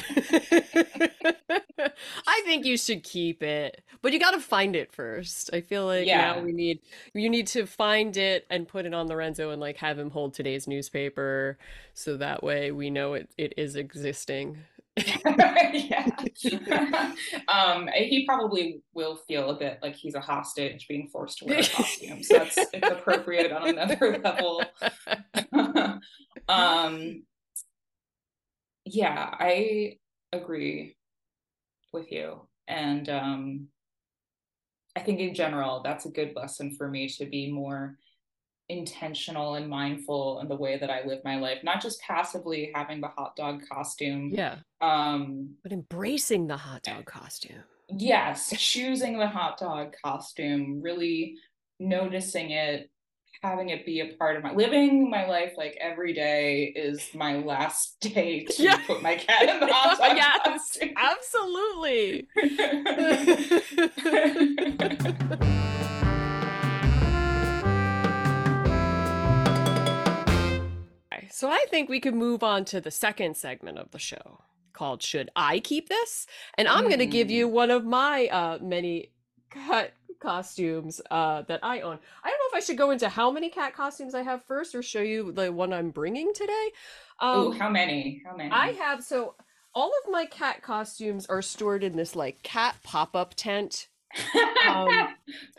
I think you should keep it, but you got to find it first. I feel like yeah. now we need, you need to find it and put it on Lorenzo and like have him hold today's newspaper. So that way we know it, it is existing. Yeah. Um, he probably will feel a bit like he's a hostage being forced to wear a costume. So that's it's appropriate on another level. um yeah I agree with you, and um I think in general that's a good lesson for me to be more intentional and mindful in the way that I live my life, not just passively having the hot dog costume, yeah um but embracing the hot dog costume. Yes, choosing the hot dog costume, really noticing it, having it be a part of my living my life. Like every day is my last day to yeah. put my cat in the hot dog yes, costume. Absolutely. So I think we could move on to the second segment of the show called Should I Keep This? And I'm mm. going to give you one of my uh, many cut costumes uh, that I own. I don't know if I should go into how many cat costumes I have first or show you the one I'm bringing today. Um, Ooh, how many? How many? I have, so all of my cat costumes are stored in this like cat pop-up tent. Um,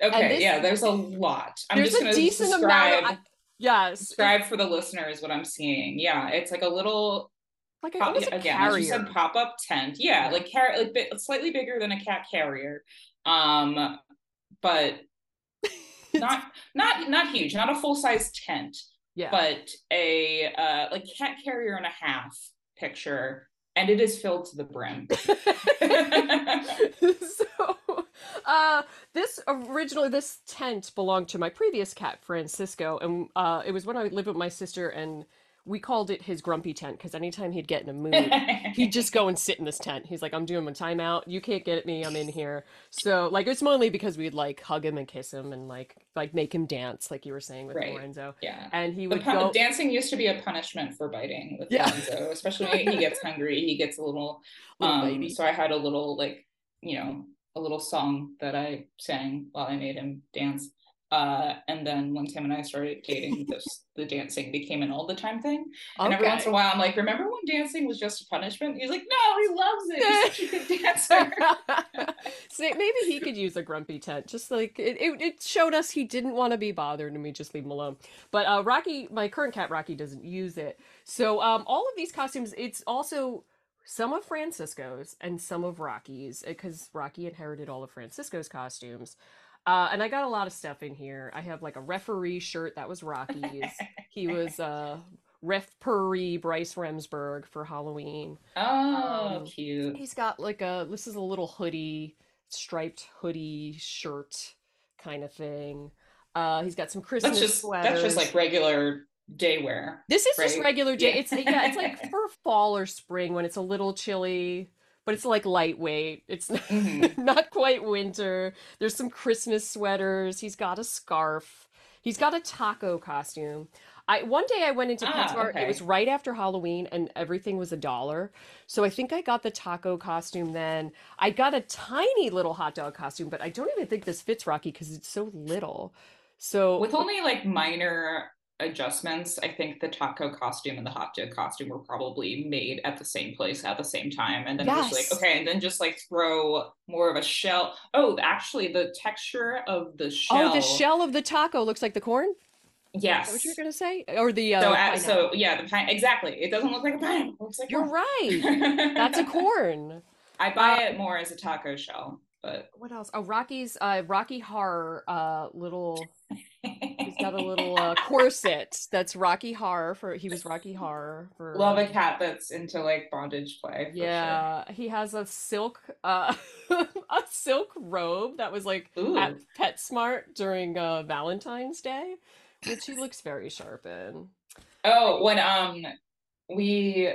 okay, this, yeah, there's a lot. I'm there's just going to describe... Amount of, I, Yes. Describe for the listeners what I'm seeing. Yeah, it's like a little, like pop, a again, carrier. As you said, pop-up tent. Yeah, yeah. like car, like bi- slightly bigger than a cat carrier, um, but not not not huge, not a full-size tent. Yeah, but a uh, like cat carrier and a half picture, and it is filled to the brim. So. Uh, this originally, this tent belonged to my previous cat, Francisco, and uh, it was when I lived with my sister, and we called it his grumpy tent, because anytime he'd get in a mood, he'd just go and sit in this tent. He's like, I'm doing my timeout. You can't get at me. I'm in here. So, like, it's mainly because we'd, like, hug him and kiss him and, like, like make him dance, like you were saying with right. Lorenzo. Yeah. And he would pun- go... Dancing used to be a punishment for biting with yeah. Lorenzo, especially when he gets hungry. He gets a little... little um, baby. So I had a little, like, you know... a little song that I sang while I made him dance. Uh, and then when Tim and I started dating, this, the dancing became an all the time thing. Okay. And every once in a while, I'm like, remember when dancing was just a punishment? He's like, no, he loves it. He's such a good dancer. So maybe he could use a grumpy tent. Just like it, it, it showed us he didn't want to be bothered and we just leave him alone. But uh, Rocky, my current cat, Rocky, doesn't use it. So um, all of these costumes, it's also some of Francisco's and some of Rocky's, because Rocky inherited all of Francisco's costumes. Uh, and I got a lot of stuff in here. I have like a referee shirt that was Rocky's. He was uh, referee Bryce Remsburg for Halloween. Oh, um, cute. He's got like a, this is a little hoodie, striped hoodie shirt kind of thing. Uh, he's got some Christmas that's just, sweaters. That's just like regular... day wear. This is right? just regular day. Yeah. It's yeah, it's like for fall or spring when it's a little chilly, but it's like lightweight. It's not, mm-hmm. not quite winter. There's some Christmas sweaters. He's got a scarf. He's got a taco costume. I one day I went into ah, Petsmart. Okay. It was right after Halloween and everything was a dollar. So I think I got the taco costume then. I got a tiny little hot dog costume, but I don't even think this fits Rocky because it's so little. So with only like minor adjustments, I think the taco costume and the hot dog costume were probably made at the same place at the same time, and then yes. it was like okay, and then just like throw more of a shell. Oh, actually, the texture of the shell. Oh, the shell of the taco looks like the corn. Yes. Is that what you were gonna say? Or the uh, so, at, so yeah, the pine. Exactly. It doesn't look like a pineapple. It looks like you're corn. Right. That's a corn. I buy uh, it more as a taco shell. But what else? Oh, Rocky's uh, Rocky Horror uh, little. He's got a little uh, corset that's Rocky Horror for. He was Rocky Horror for. Love a cat that's into like bondage play. For yeah, sure. He has a silk uh, a silk robe that was like Ooh. At PetSmart during uh, Valentine's Day, which he looks very sharp in. Oh, when um we.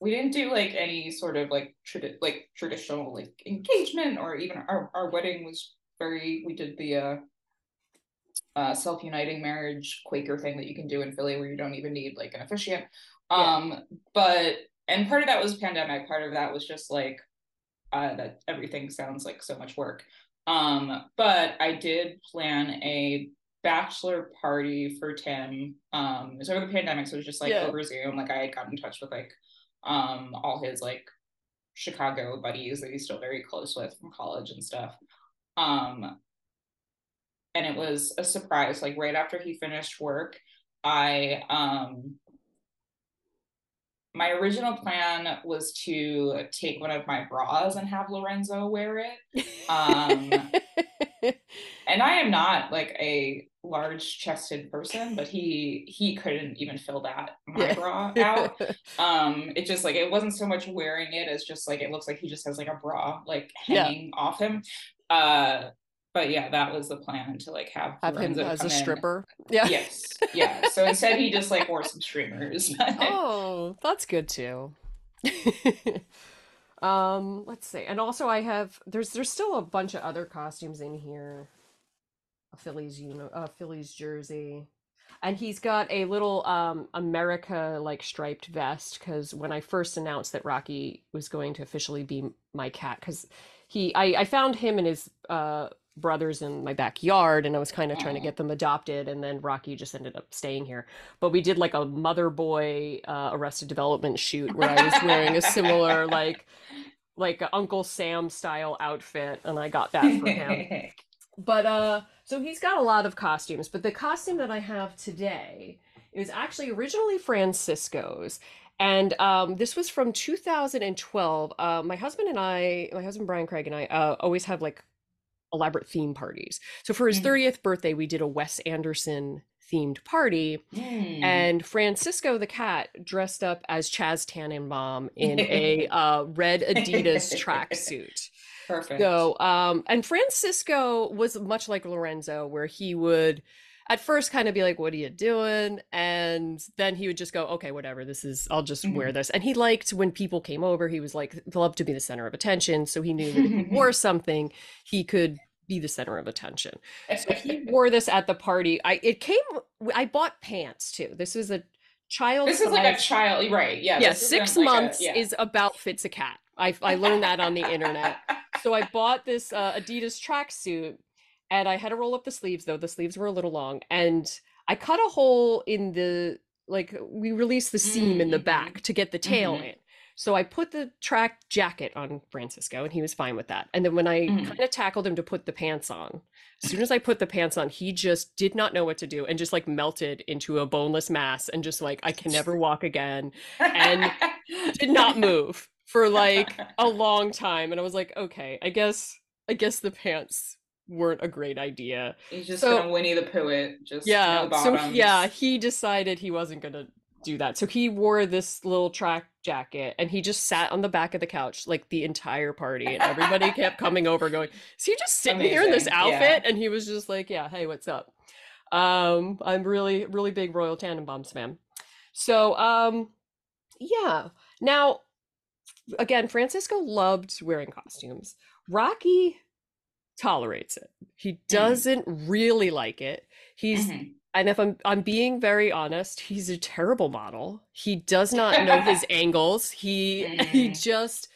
We didn't do like any sort of like tradi- like traditional like engagement or even our, our wedding was very, we did the uh, uh, self-uniting marriage Quaker thing that you can do in Philly where you don't even need like an officiant. Um, yeah. But, and part of that was pandemic. Part of that was just like, uh, that everything sounds like so much work. Um, but I did plan a bachelor party for Tim. Um, it was over the pandemic. So it was just like yeah. over Zoom. Like I had gotten in touch with like, um all his like Chicago buddies that he's still very close with from college and stuff, um and it was a surprise. Like right after he finished work, I um my original plan was to take one of my bras and have Lorenzo wear it, um and I am not like a large chested person, but he he couldn't even fill that my yeah. bra out. Um it just like it wasn't so much wearing it as just like it looks like he just has like a bra like hanging yeah. off him. Uh but yeah, that was the plan, to like have, have him as a stripper. In. Yeah. Yes. Yeah. So instead he just like wore some streamers. Oh, that's good too. Um let's see, and also I have there's there's still a bunch of other costumes in here. A Phillies, you know, a Phillies jersey, and he's got a little um America like striped vest, because when I first announced that Rocky was going to officially be my cat, because he I, I found him and his uh brothers in my backyard, and I was kind of trying to get them adopted, and then Rocky just ended up staying here. But we did like a mother boy uh, Arrested Development shoot where I was wearing a similar like like Uncle Sam style outfit, and I got that for him. But uh so he's got a lot of costumes, but the costume that I have today is actually originally Francisco's. And um, this was from two thousand twelve. Uh, my husband and I, my husband Brian Craig and I uh, always have like elaborate theme parties. So for his thirtieth birthday, we did a Wes Anderson themed party, mm. and Francisco the cat dressed up as Chaz Tannenbaum in a uh, red Adidas tracksuit. Perfect. So, um, and Francisco was much like Lorenzo, where he would at first kind of be like, what are you doing? And then he would just go, okay, whatever, this is, I'll just mm-hmm. wear this. And he liked when people came over, he was like, loved to be the center of attention. So he knew that if he wore something, he could be the center of attention. So he wore this at the party. I, it came, I bought pants too. This was a child. This size. Is like a child, right? Yeah. Yeah. Six months like a, yeah. is about fits a cat. I, I learned that on the internet. So I bought this uh, Adidas tracksuit, and I had to roll up the sleeves, though the sleeves were a little long, and I cut a hole in the, like we released the seam mm-hmm. in the back to get the tail mm-hmm. in. So I put the track jacket on Francisco, and he was fine with that. And then when I mm. kind of tackled him to put the pants on, as soon as I put the pants on, he just did not know what to do and just like melted into a boneless mass and just like, I can never walk again, and did not move for like a long time. And I was like, okay, I guess, I guess the pants weren't a great idea. He's just so, gonna Winnie the Pooh it. Just yeah, no bottoms. So yeah, he decided he wasn't gonna do that. So he wore this little track jacket, and he just sat on the back of the couch like the entire party, and everybody kept coming over going, is he just sitting Amazing. Here in this outfit? Yeah. And he was just like, yeah, hey, what's up? Um, I'm really, really big Royal Tannenbaums fan. So um, yeah. Now, again, Francisco loved wearing costumes. Rocky tolerates it. He doesn't mm-hmm. really like it. He's mm-hmm. and if I'm I'm being very honest, he's a terrible model. He does not know his angles. He mm-hmm. he just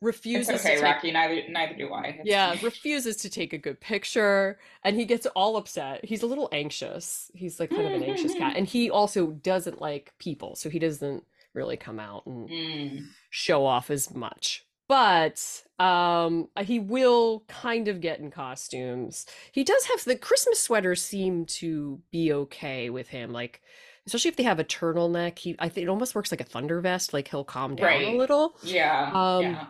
refuses it's okay, to take, Rocky, neither neither do I. It's yeah, me. Refuses to take a good picture, and he gets all upset. He's a little anxious. He's like kind mm-hmm. of an anxious cat, and he also doesn't like people, so he doesn't really come out and mm. show off as much. But um, he will kind of get in costumes. He does have the Christmas sweaters seem to be okay with him. Like, especially if they have a turtleneck, he I think it almost works like a thunder vest. Like he'll calm down right. a little. Yeah. Um, yeah.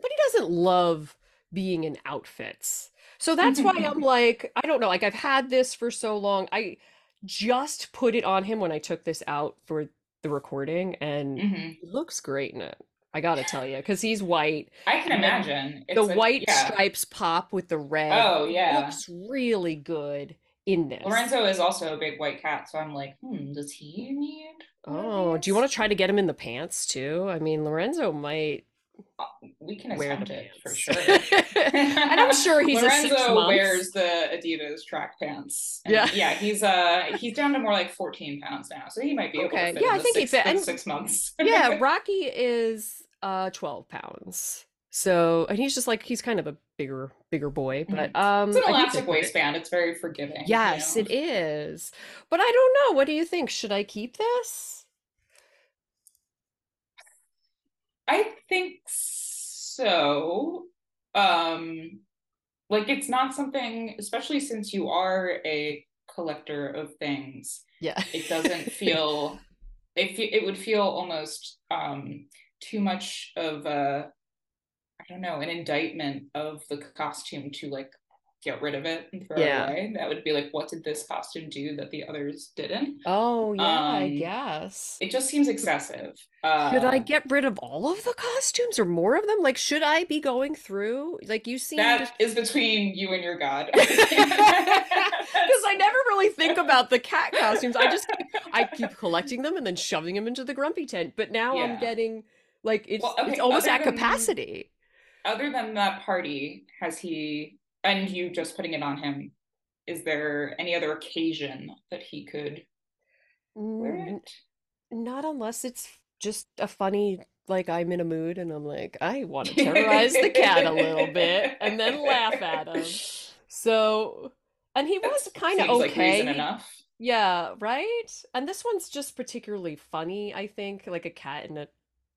But he doesn't love being in outfits. So that's why I'm like, I don't know, like I've had this for so long. I just put it on him when I took this out for the recording, and mm-hmm. he looks great in it. I gotta tell you, because he's white. I can imagine. It's the a, white yeah. stripes pop with the red. Oh, yeah. Looks really good in this. Lorenzo is also a big white cat, so I'm like, hmm, does he need? Oh, do you want to try to get him in the pants too? I mean, Lorenzo might. We can attempt it pants. For sure. And I'm sure he's Lorenzo a six months. Wears the Adidas track pants. And yeah, yeah, he's uh he's down to more like fourteen pounds now, so he might be okay. Able to fit yeah, in I think six, he's in six months. Yeah, Rocky is. Uh, twelve pounds. So, and he's just like, he's kind of a bigger, bigger boy, but um, it's an elastic waistband. It's very forgiving. Yes, you know? It is. But I don't know. What do you think? Should I keep this? I think so. Um, like it's not something, especially since you are a collector of things. Yeah. It doesn't feel, it, it would feel almost, um, too much of a, I don't know, an indictment of the costume to like get rid of it and throw yeah. it away. That would be like, what did this costume do that the others didn't? Oh yeah, um, I guess. It just seems excessive. Uh, should I get rid of all of the costumes or more of them? Like, should I be going through? Like you seem- That is between you and your God. Because I never really think about the cat costumes. I just, keep, I keep collecting them and then shoving them into the grumpy tent. But now yeah. I'm getting- Like it's, well, okay, it's almost at capacity. Other than that party, has he, and you just putting it on him, is there any other occasion that he could wear it? Not unless it's just a funny, like I'm in a mood and I'm like, I want to terrorize the cat a little bit and then laugh at him. So, and he was kind of okay. Seems like reason enough. Yeah, right? And this one's just particularly funny, I think, like a cat in a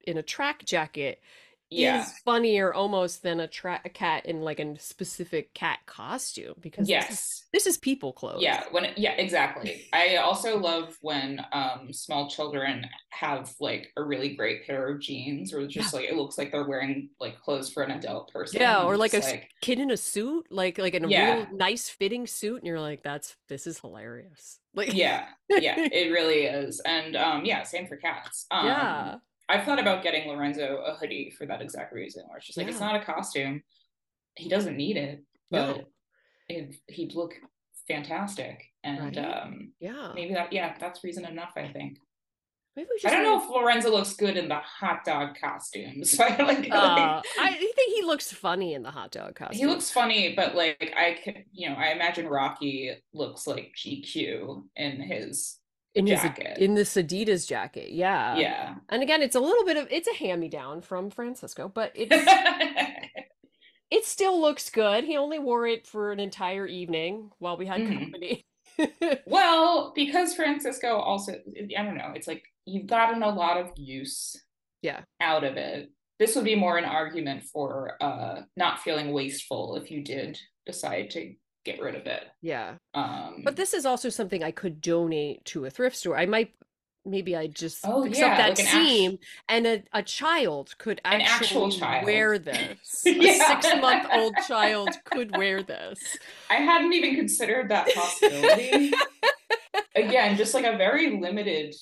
in a track jacket yeah. is funnier almost than a, tra- a cat in like a specific cat costume, because yes. this is, this is people clothes. Yeah, when it, yeah, exactly. I also love when um, small children have like a really great pair of jeans, or just yeah. like, it looks like they're wearing like clothes for an adult person. Yeah, or like a like, kid in a suit, like like in a yeah. real nice fitting suit. And you're like, that's, this is hilarious. Like yeah, yeah, it really is. And um, yeah, same for cats. Um, yeah. I've thought about getting Lorenzo a hoodie for that exact reason, where it's just like, yeah. it's not a costume. He doesn't need it, but no. it, he'd look fantastic. And right. um, yeah, maybe that, yeah, that's reason enough, I think. Maybe we I don't know if Lorenzo looks good in the hot dog costume. So I, like, uh, like, I think he looks funny in the hot dog costume. He looks funny, but like, I could, you know, I imagine Rocky looks like G Q in his in his jacket. in this Adidas jacket yeah yeah and again it's a little bit of it's a hand-me-down from Francisco, but it's it still looks good. He only wore it for an entire evening while we had mm. company. Well, because Francisco also, I don't know, it's like you've gotten a lot of use yeah out of it. This would be more an argument for uh not feeling wasteful if you did decide to get rid of it. Yeah. Um, but this is also something I could donate to a thrift store. I might, maybe I just oh, fix yeah, up that like seam act- and a, a child could actually an actual child. wear this. yeah. A six-month-old child could wear this. I hadn't even considered that possibility. Again, just like a very limited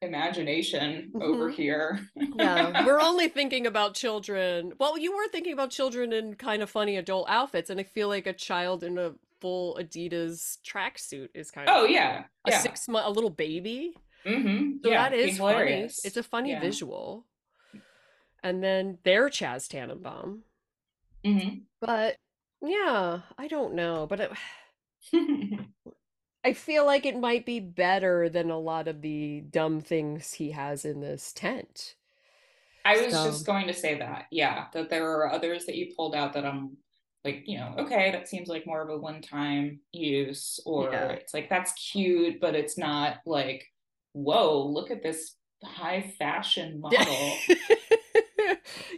imagination over here. Yeah, we're only thinking about children. Well, you were thinking about children in kind of funny adult outfits, and I feel like a child in a full Adidas tracksuit is kind of oh yeah, a yeah. six month, a little baby. Mm-hmm. So yeah, that is funny. It's a funny yeah. visual. And then they're Chaz Tannenbaum. Mm-hmm. But yeah, I don't know, but. It... I feel like it might be better than a lot of the dumb things he has in this tent. I was so. just going to say that, yeah, that there are others that you pulled out that I'm like, you know, okay, that seems like more of a one-time use, or yeah. it's like, that's cute, but it's not like, whoa, look at this high fashion model.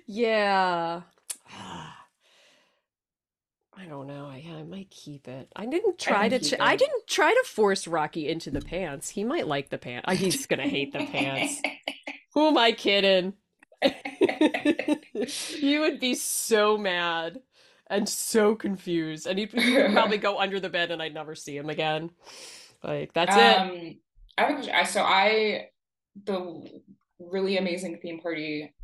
yeah. I don't know. I, I might keep it. I didn't try I to. Ch- I didn't try to force Rocky into the pants. He might like the pants. He's gonna hate the pants. Who am I kidding? You would be so mad. and so confused. And he'd, he'd probably go under the bed and I'd never see him again. Like, that's um, it. I would, I, so I, the really amazing theme party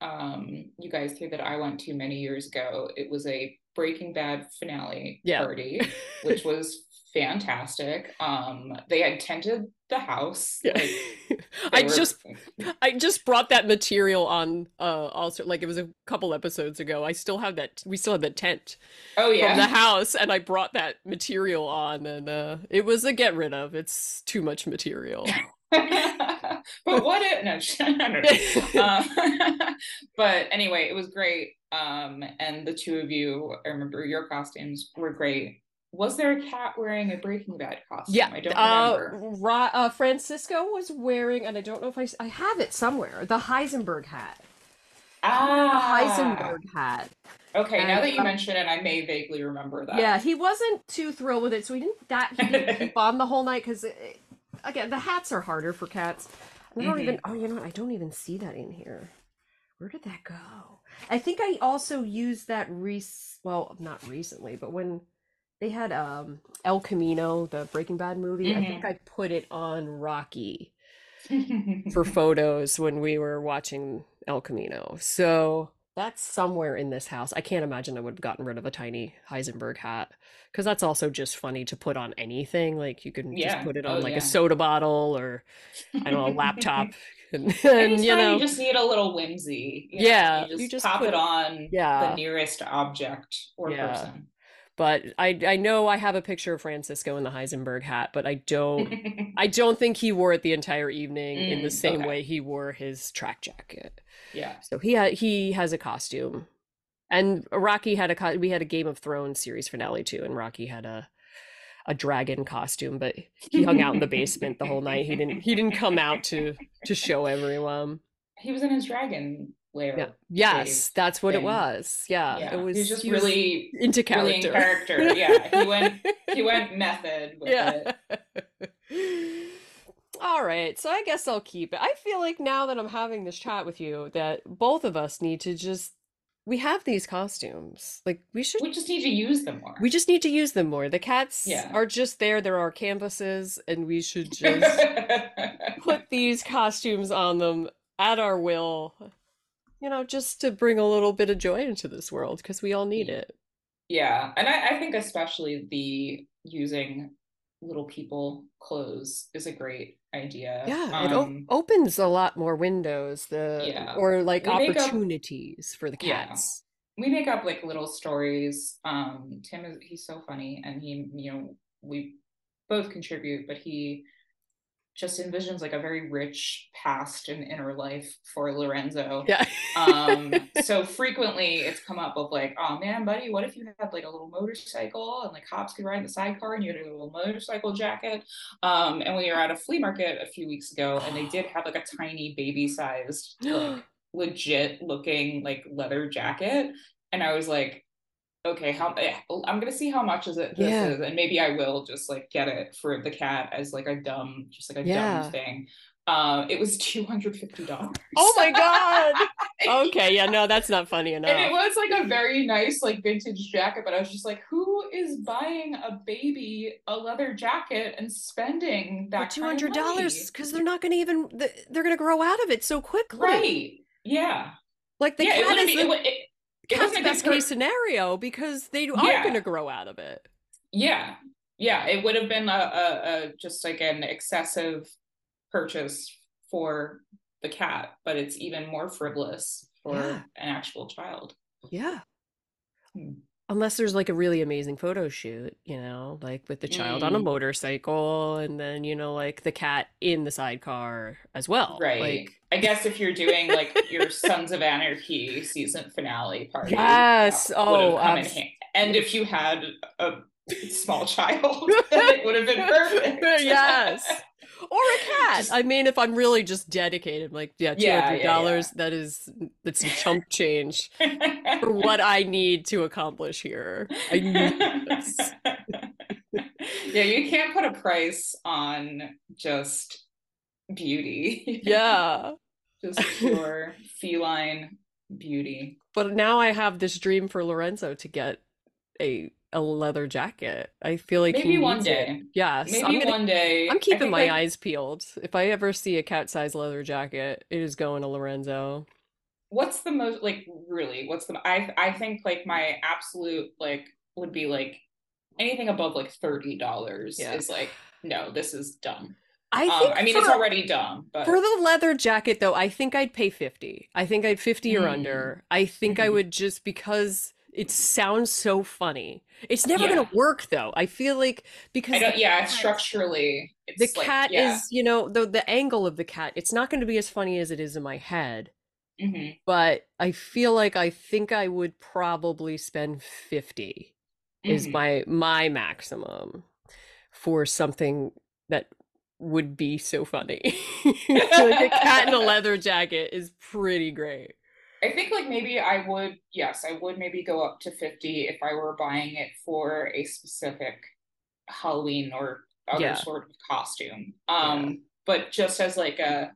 um, you guys threw that I went to many years ago, it was a Breaking Bad finale yeah. party, which was fantastic. Um, they had tented the house. Yeah. Like, I were... just, I just brought that material on. Uh, also, like, it was a couple episodes ago. I still have that. We still have the tent. Oh yeah, from the house, and I brought that material on, and uh, it was a get rid of. It's too much material. But what it? No, I don't know. Uh, but anyway, it was great. Um, and the two of you, I remember your costumes were great. Was there a cat wearing a Breaking Bad costume? Yeah, I don't remember. Uh, Ra- uh, Francisco was wearing, and I don't know if I, I have it somewhere, the Heisenberg hat. Ah, Heisenberg hat. Okay, and now that you um, mention it, I may vaguely remember that. Yeah, he wasn't too thrilled with it, so he didn't that he didn't keep on the whole night because, again, the hats are harder for cats. I don't mm-hmm. even. Oh, you know what? I don't even see that in here. Where did that go? I think I also used that re well, not recently, but when they had um El Camino, the Breaking Bad movie, mm-hmm. I think I put it on Rocky for photos when we were watching El Camino. So that's somewhere in this house. I can't imagine I would have gotten rid of a tiny Heisenberg hat, because that's also just funny to put on anything. Like, you can yeah. just put it on oh, like yeah. a soda bottle or, I don't know, a laptop. And, and, and you know, you just need a little whimsy. You yeah, know, you just, you just pop put, it on yeah. the nearest object or yeah. person. But I, I know I have a picture of Francisco in the Heisenberg hat, but I don't, I don't think he wore it the entire evening mm, in the same okay. way he wore his track jacket. Yeah. So he ha- he has a costume, and Rocky had a co- we had a Game of Thrones series finale too, and Rocky had a. a dragon costume, but he hung out in the basement the whole night. He didn't he didn't come out to to show everyone. He was in his dragon lair. Yeah. Yes, that's what thing. It was. Yeah, yeah. It was, he was just he really was into character. Really in character. Yeah. He went he went method with yeah. it. All right. So I guess I'll keep it. I feel like now that I'm having this chat with you that both of us need to just we have these costumes. Like, we should. We just need to use them more. We just need to use them more. The cats yeah. are just there. They're our canvases, and we should just put these costumes on them at our will, you know, just to bring a little bit of joy into this world, because we all need it. Yeah. And I, I think especially the using little people clothes is a great idea. Yeah, it um, o- opens a lot more windows the yeah. or like we opportunities up, for the cats. Yeah. We make up like little stories. Um, Tim is he's so funny, and he, you know, we both contribute, but he just envisions like a very rich past and inner life for Lorenzo. Yeah. um, so frequently it's come up of like, oh man, buddy, what if you had like a little motorcycle and like Hobbs could ride in the sidecar and you had a little motorcycle jacket. Um, and we were at a flea market a few weeks ago, and they did have like a tiny baby sized, like, legit looking like leather jacket. And I was like, okay, how I'm gonna see how much is it this yeah. is, and maybe I will just like get it for the cat as like a dumb just like a yeah. dumb thing. Uh, it was two hundred fifty dollars. Oh my god. Okay, yeah, no, that's not funny enough. And it was like a very nice like vintage jacket, but I was just like, who is buying a baby a leather jacket and spending that two hundred dollars? Because they're not gonna even they're gonna grow out of it so quickly. Right. Yeah. Like the yeah, cat is be, the- it, That's the best case scenario, because they are yeah. going to grow out of it. Yeah. Yeah. It would have been a, a, a just like an excessive purchase for the cat, but it's even more frivolous for yeah. an actual child. Yeah. Hmm. Unless there's like a really amazing photo shoot, you know, like with the child mm. on a motorcycle, and then, you know, like the cat in the sidecar as well. Right. Like... I guess if you're doing like your Sons of Anarchy season finale party. Yes. Oh, abs- and if you had a small child, then it would have been perfect. Yes. Or a cat. Just, I mean, if I'm really just dedicated, like, yeah, two hundred dollars, yeah, yeah, yeah. that is, that's some chump change for what I need to accomplish here. I need this. Yeah, you can't put a price on just beauty. Yeah. Just pure feline beauty. But now I have this dream for Lorenzo to get a a leather jacket. I feel like maybe one day. It. Yes, maybe I'm gonna, one day. I'm keeping my I... eyes peeled. If I ever see a cat-sized leather jacket, it is going to Lorenzo. What's the most like really? What's the I I think like my absolute like would be like anything above like thirty dollars yeah. is like no, this is dumb. I um, think I mean for, it's already dumb. But for the leather jacket though, I think I'd pay fifty. I think I'd fifty mm. or under. I think mm-hmm. I would just because it sounds so funny. It's never yeah. gonna work though. I feel like because I don't, yeah, cat, structurally it's the like, cat yeah. is you know the the angle of the cat. It's not going to be as funny as it is in my head. Mm-hmm. But I feel like I think I would probably spend fifty mm-hmm. is my my maximum for something that would be so funny. Like a cat in a leather jacket is pretty great. I think like maybe I would, yes, I would maybe go up to fifty if I were buying it for a specific Halloween or other yeah. sort of costume. Um, yeah. But just as like a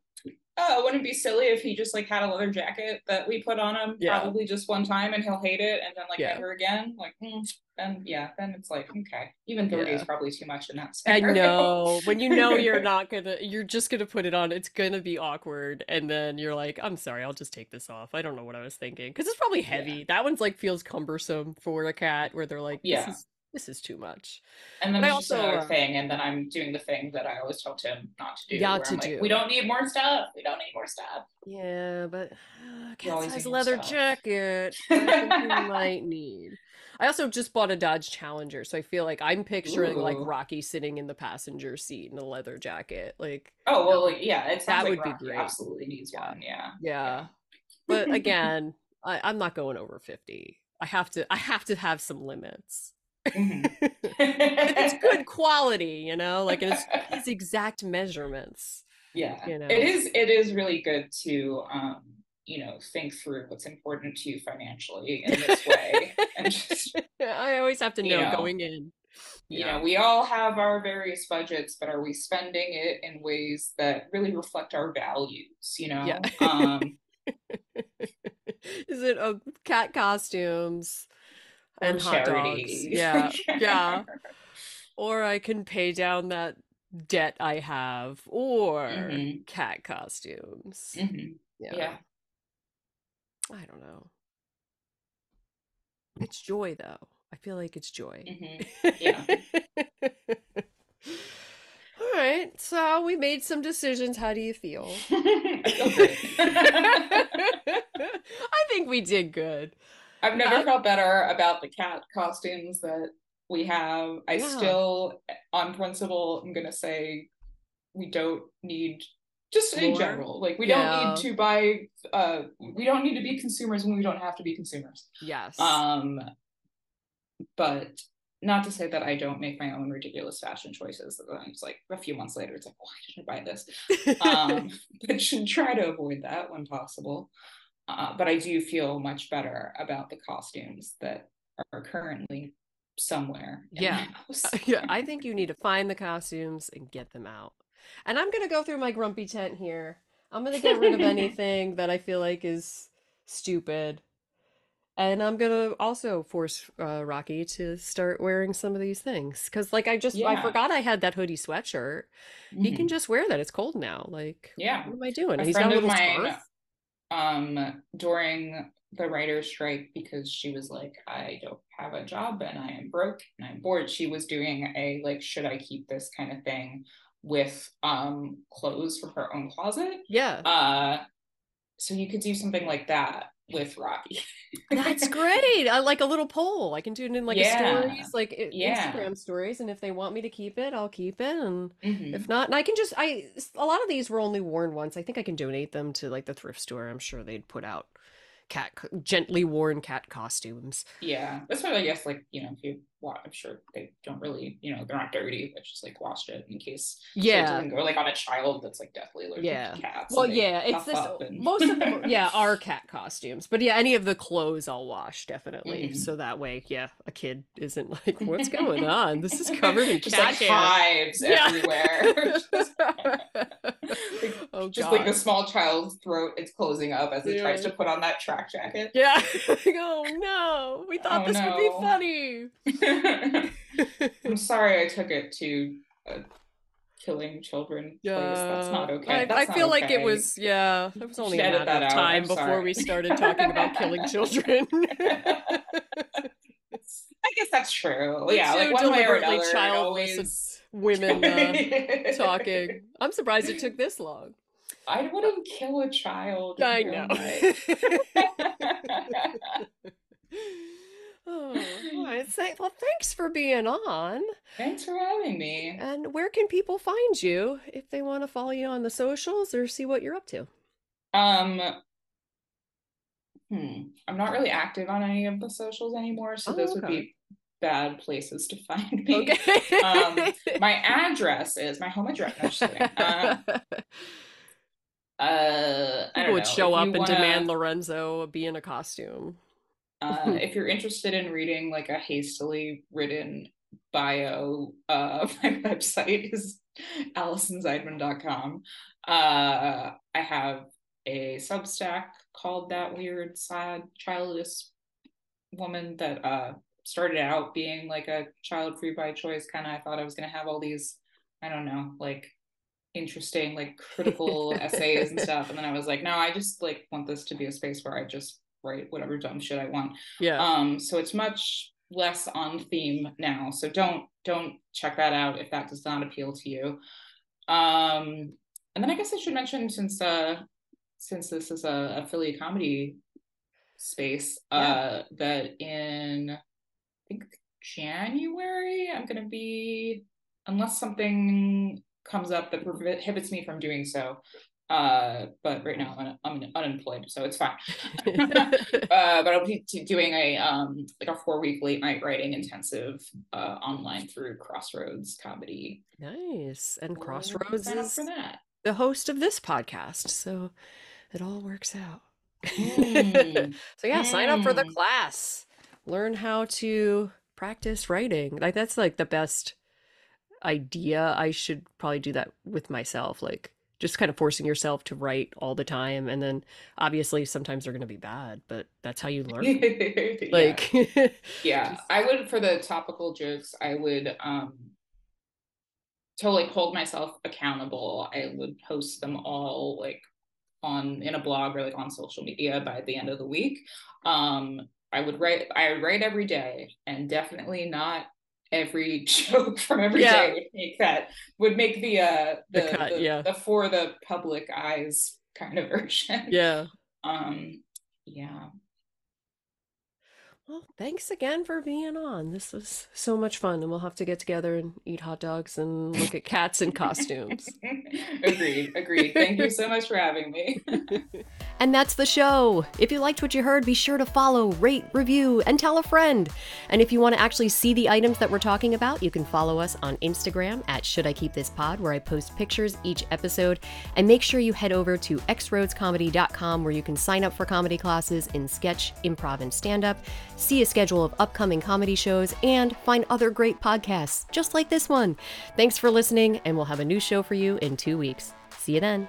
oh, wouldn't it be silly if he just like had a leather jacket that we put on him yeah. probably just one time and he'll hate it and then like yeah. never again? Like, mm, then yeah, then it's like, okay. Even thirty yeah. is probably too much in that scenario. I know. When you know you're not gonna, you're just gonna put it on, it's gonna be awkward. And then you're like, I'm sorry, I'll just take this off. I don't know what I was thinking. Cause it's probably heavy. Yeah. That one's like feels cumbersome for a cat where they're like, this yeah. is this is too much. And then I also another uh, thing, and then I'm doing the thing that I always tell Tim not to do. Not to like, do. We don't need more stuff. We don't need more stuff. Yeah, but uh, cat-sized leather jacket, I think you might need. I also just bought a Dodge Challenger, so I feel like I'm picturing Ooh. like Rocky sitting in the passenger seat in a leather jacket. Like oh well, like, yeah, it that like would Rocky be great. Absolutely needs yeah. one. Yeah, yeah. But again, I, I'm not going over fifty. I have to. I have to have some limits. Mm-hmm. It's good quality, you know, like it's, it's exact measurements. Yeah, you know? It is. It is really good to, um, you know, think through what's important to you financially in this way. And just, I always have to know, you know going in. You yeah. know, we all have our various budgets, but are we spending it in ways that really reflect our values? You know, yeah. um, is it a cat costumes? And hot dogs. Yeah. Yeah. Or I can pay down that debt I have, or mm-hmm. cat costumes. Mm-hmm. Yeah. yeah. I don't know. It's joy, though. I feel like it's joy. Mm-hmm. Yeah. All right. So we made some decisions. How do you feel? I feel great. I think we did good. I've never I, felt better about the cat costumes that we have. I yeah. still, on principle, I'm going to say we don't need, just More. in general, like we yeah. don't need to buy, uh, we don't need to be consumers when we don't have to be consumers. Yes. Um, but not to say that I don't make my own ridiculous fashion choices. It's like a few months later, it's like, why did I buy this? Um, but should try to avoid that when possible. Uh, but I do feel much better about the costumes that are currently somewhere in yeah. the house. Yeah, I think you need to find the costumes and get them out. And I'm going to go through my grumpy tent here. I'm going to get rid of anything that I feel like is stupid. And I'm going to also force uh, Rocky to start wearing some of these things. Because, like, I just, yeah. I forgot I had that hoodie sweatshirt. Mm-hmm. He can just wear that. It's cold now. Like, yeah. what am I doing? A He's got a little my... scarf. Um, during the writer's strike, because she was like, I don't have a job and I am broke and I'm bored. She was doing a like, should I keep this kind of thing with um clothes from her own closet? Yeah. Uh, so you could do something like that with Rocky. That's great. I like a little poll. I can do it in like yeah. a stories, like it, yeah. Instagram stories, and if they want me to keep it, I'll keep it, and mm-hmm. if not, and I can just I a lot of these were only worn once. I think I can donate them to like the thrift store. I'm sure they'd put out cat gently worn cat costumes. Yeah, that's what I guess. Like, you know, if you watch, I'm sure they don't really, you know, they're not dirty, but just like washed it in case. Yeah, so it doesn't go like on a child that's like deathly allergic yeah. to cats. Well, yeah, it's this. And... most of them, yeah, are cat costumes, but yeah, any of the clothes I'll wash definitely, mm-hmm. so that way, yeah, a kid isn't like, what's going on? This is covered in just cat like, hives yeah. everywhere. Like, oh, just God. Like a small child's throat is closing up as it yeah. tries to put on that track jacket. Yeah. Oh no, we thought oh, this no. would be funny. I'm sorry I took it to uh, killing children. Yeah, place. That's not okay. I, that's I not feel okay. like it was yeah. It was only a matter of time before we started talking about killing children. I guess that's true. It's yeah, so like one way or another, childless always... women uh, talking. I'm surprised it took this long. I wouldn't kill a child. I know. Oh, well, thanks for being on. Thanks for having me. And where can people find you if they want to follow you on the socials or see what you're up to? Um. Hmm. I'm not really active on any of the socials anymore, so oh, those okay. would be bad places to find me. Okay. Um, my address is my home address. No, just kidding. Uh, uh, I don't would know. Show if up and wanna... demand Lorenzo be in a costume. Uh, if you're interested in reading like a hastily written bio, uh, my website is allison zeidman dot com. Uh, I have a Substack called That Weird Sad Childless Woman that uh started out being like a child free by choice kind of. I thought I was going to have all these, I don't know, like interesting like critical essays and stuff, and then I was like, no, I just like want this to be a space where I just write whatever dumb shit I want. Yeah. Um so it's much less on theme now, so don't don't check that out if that does not appeal to you. Um and then I guess I should mention, since uh since this is a, a Philly comedy space, yeah. uh, that in, I think, January, I'm going to be, unless something comes up that prohibits me from doing so, uh, but right now I'm, un- I'm unemployed, so it's fine. uh, but I'll be doing a, um, like a four-week late-night writing intensive uh, online through Crossroads Comedy. Nice. And Crossroads sign up for that. The host of this podcast, so it all works out. Mm. So yeah, mm. sign up for the class, learn how to practice writing. Like, that's like the best idea. I should probably do that with myself, like just kind of forcing yourself to write all the time, and then obviously sometimes they're going to be bad, but that's how you learn. Like yeah, yeah. Just... I would, for the topical jokes, I would um to like hold myself accountable, I would post them all like on in a blog or like on social media by the end of the week. Um, I would write, I would write every day, and definitely not every joke from every yeah. day would make that would make the uh the, the, cut, the, yeah. the for the public eyes kind of version. Yeah. Um, yeah. Well, thanks again for being on. This was so much fun, and we'll have to get together and eat hot dogs and look at cats in costumes. Agreed, agreed. Thank you so much for having me. And that's the show. If you liked what you heard, be sure to follow, rate, review, and tell a friend. And if you want to actually see the items that we're talking about, you can follow us on Instagram at Should I Keep This Pod, where I post pictures each episode. And make sure you head over to x roads comedy dot com, where you can sign up for comedy classes in sketch, improv, and stand-up. See a schedule of upcoming comedy shows, and find other great podcasts just like this one. Thanks for listening, and we'll have a new show for you in two weeks. See you then.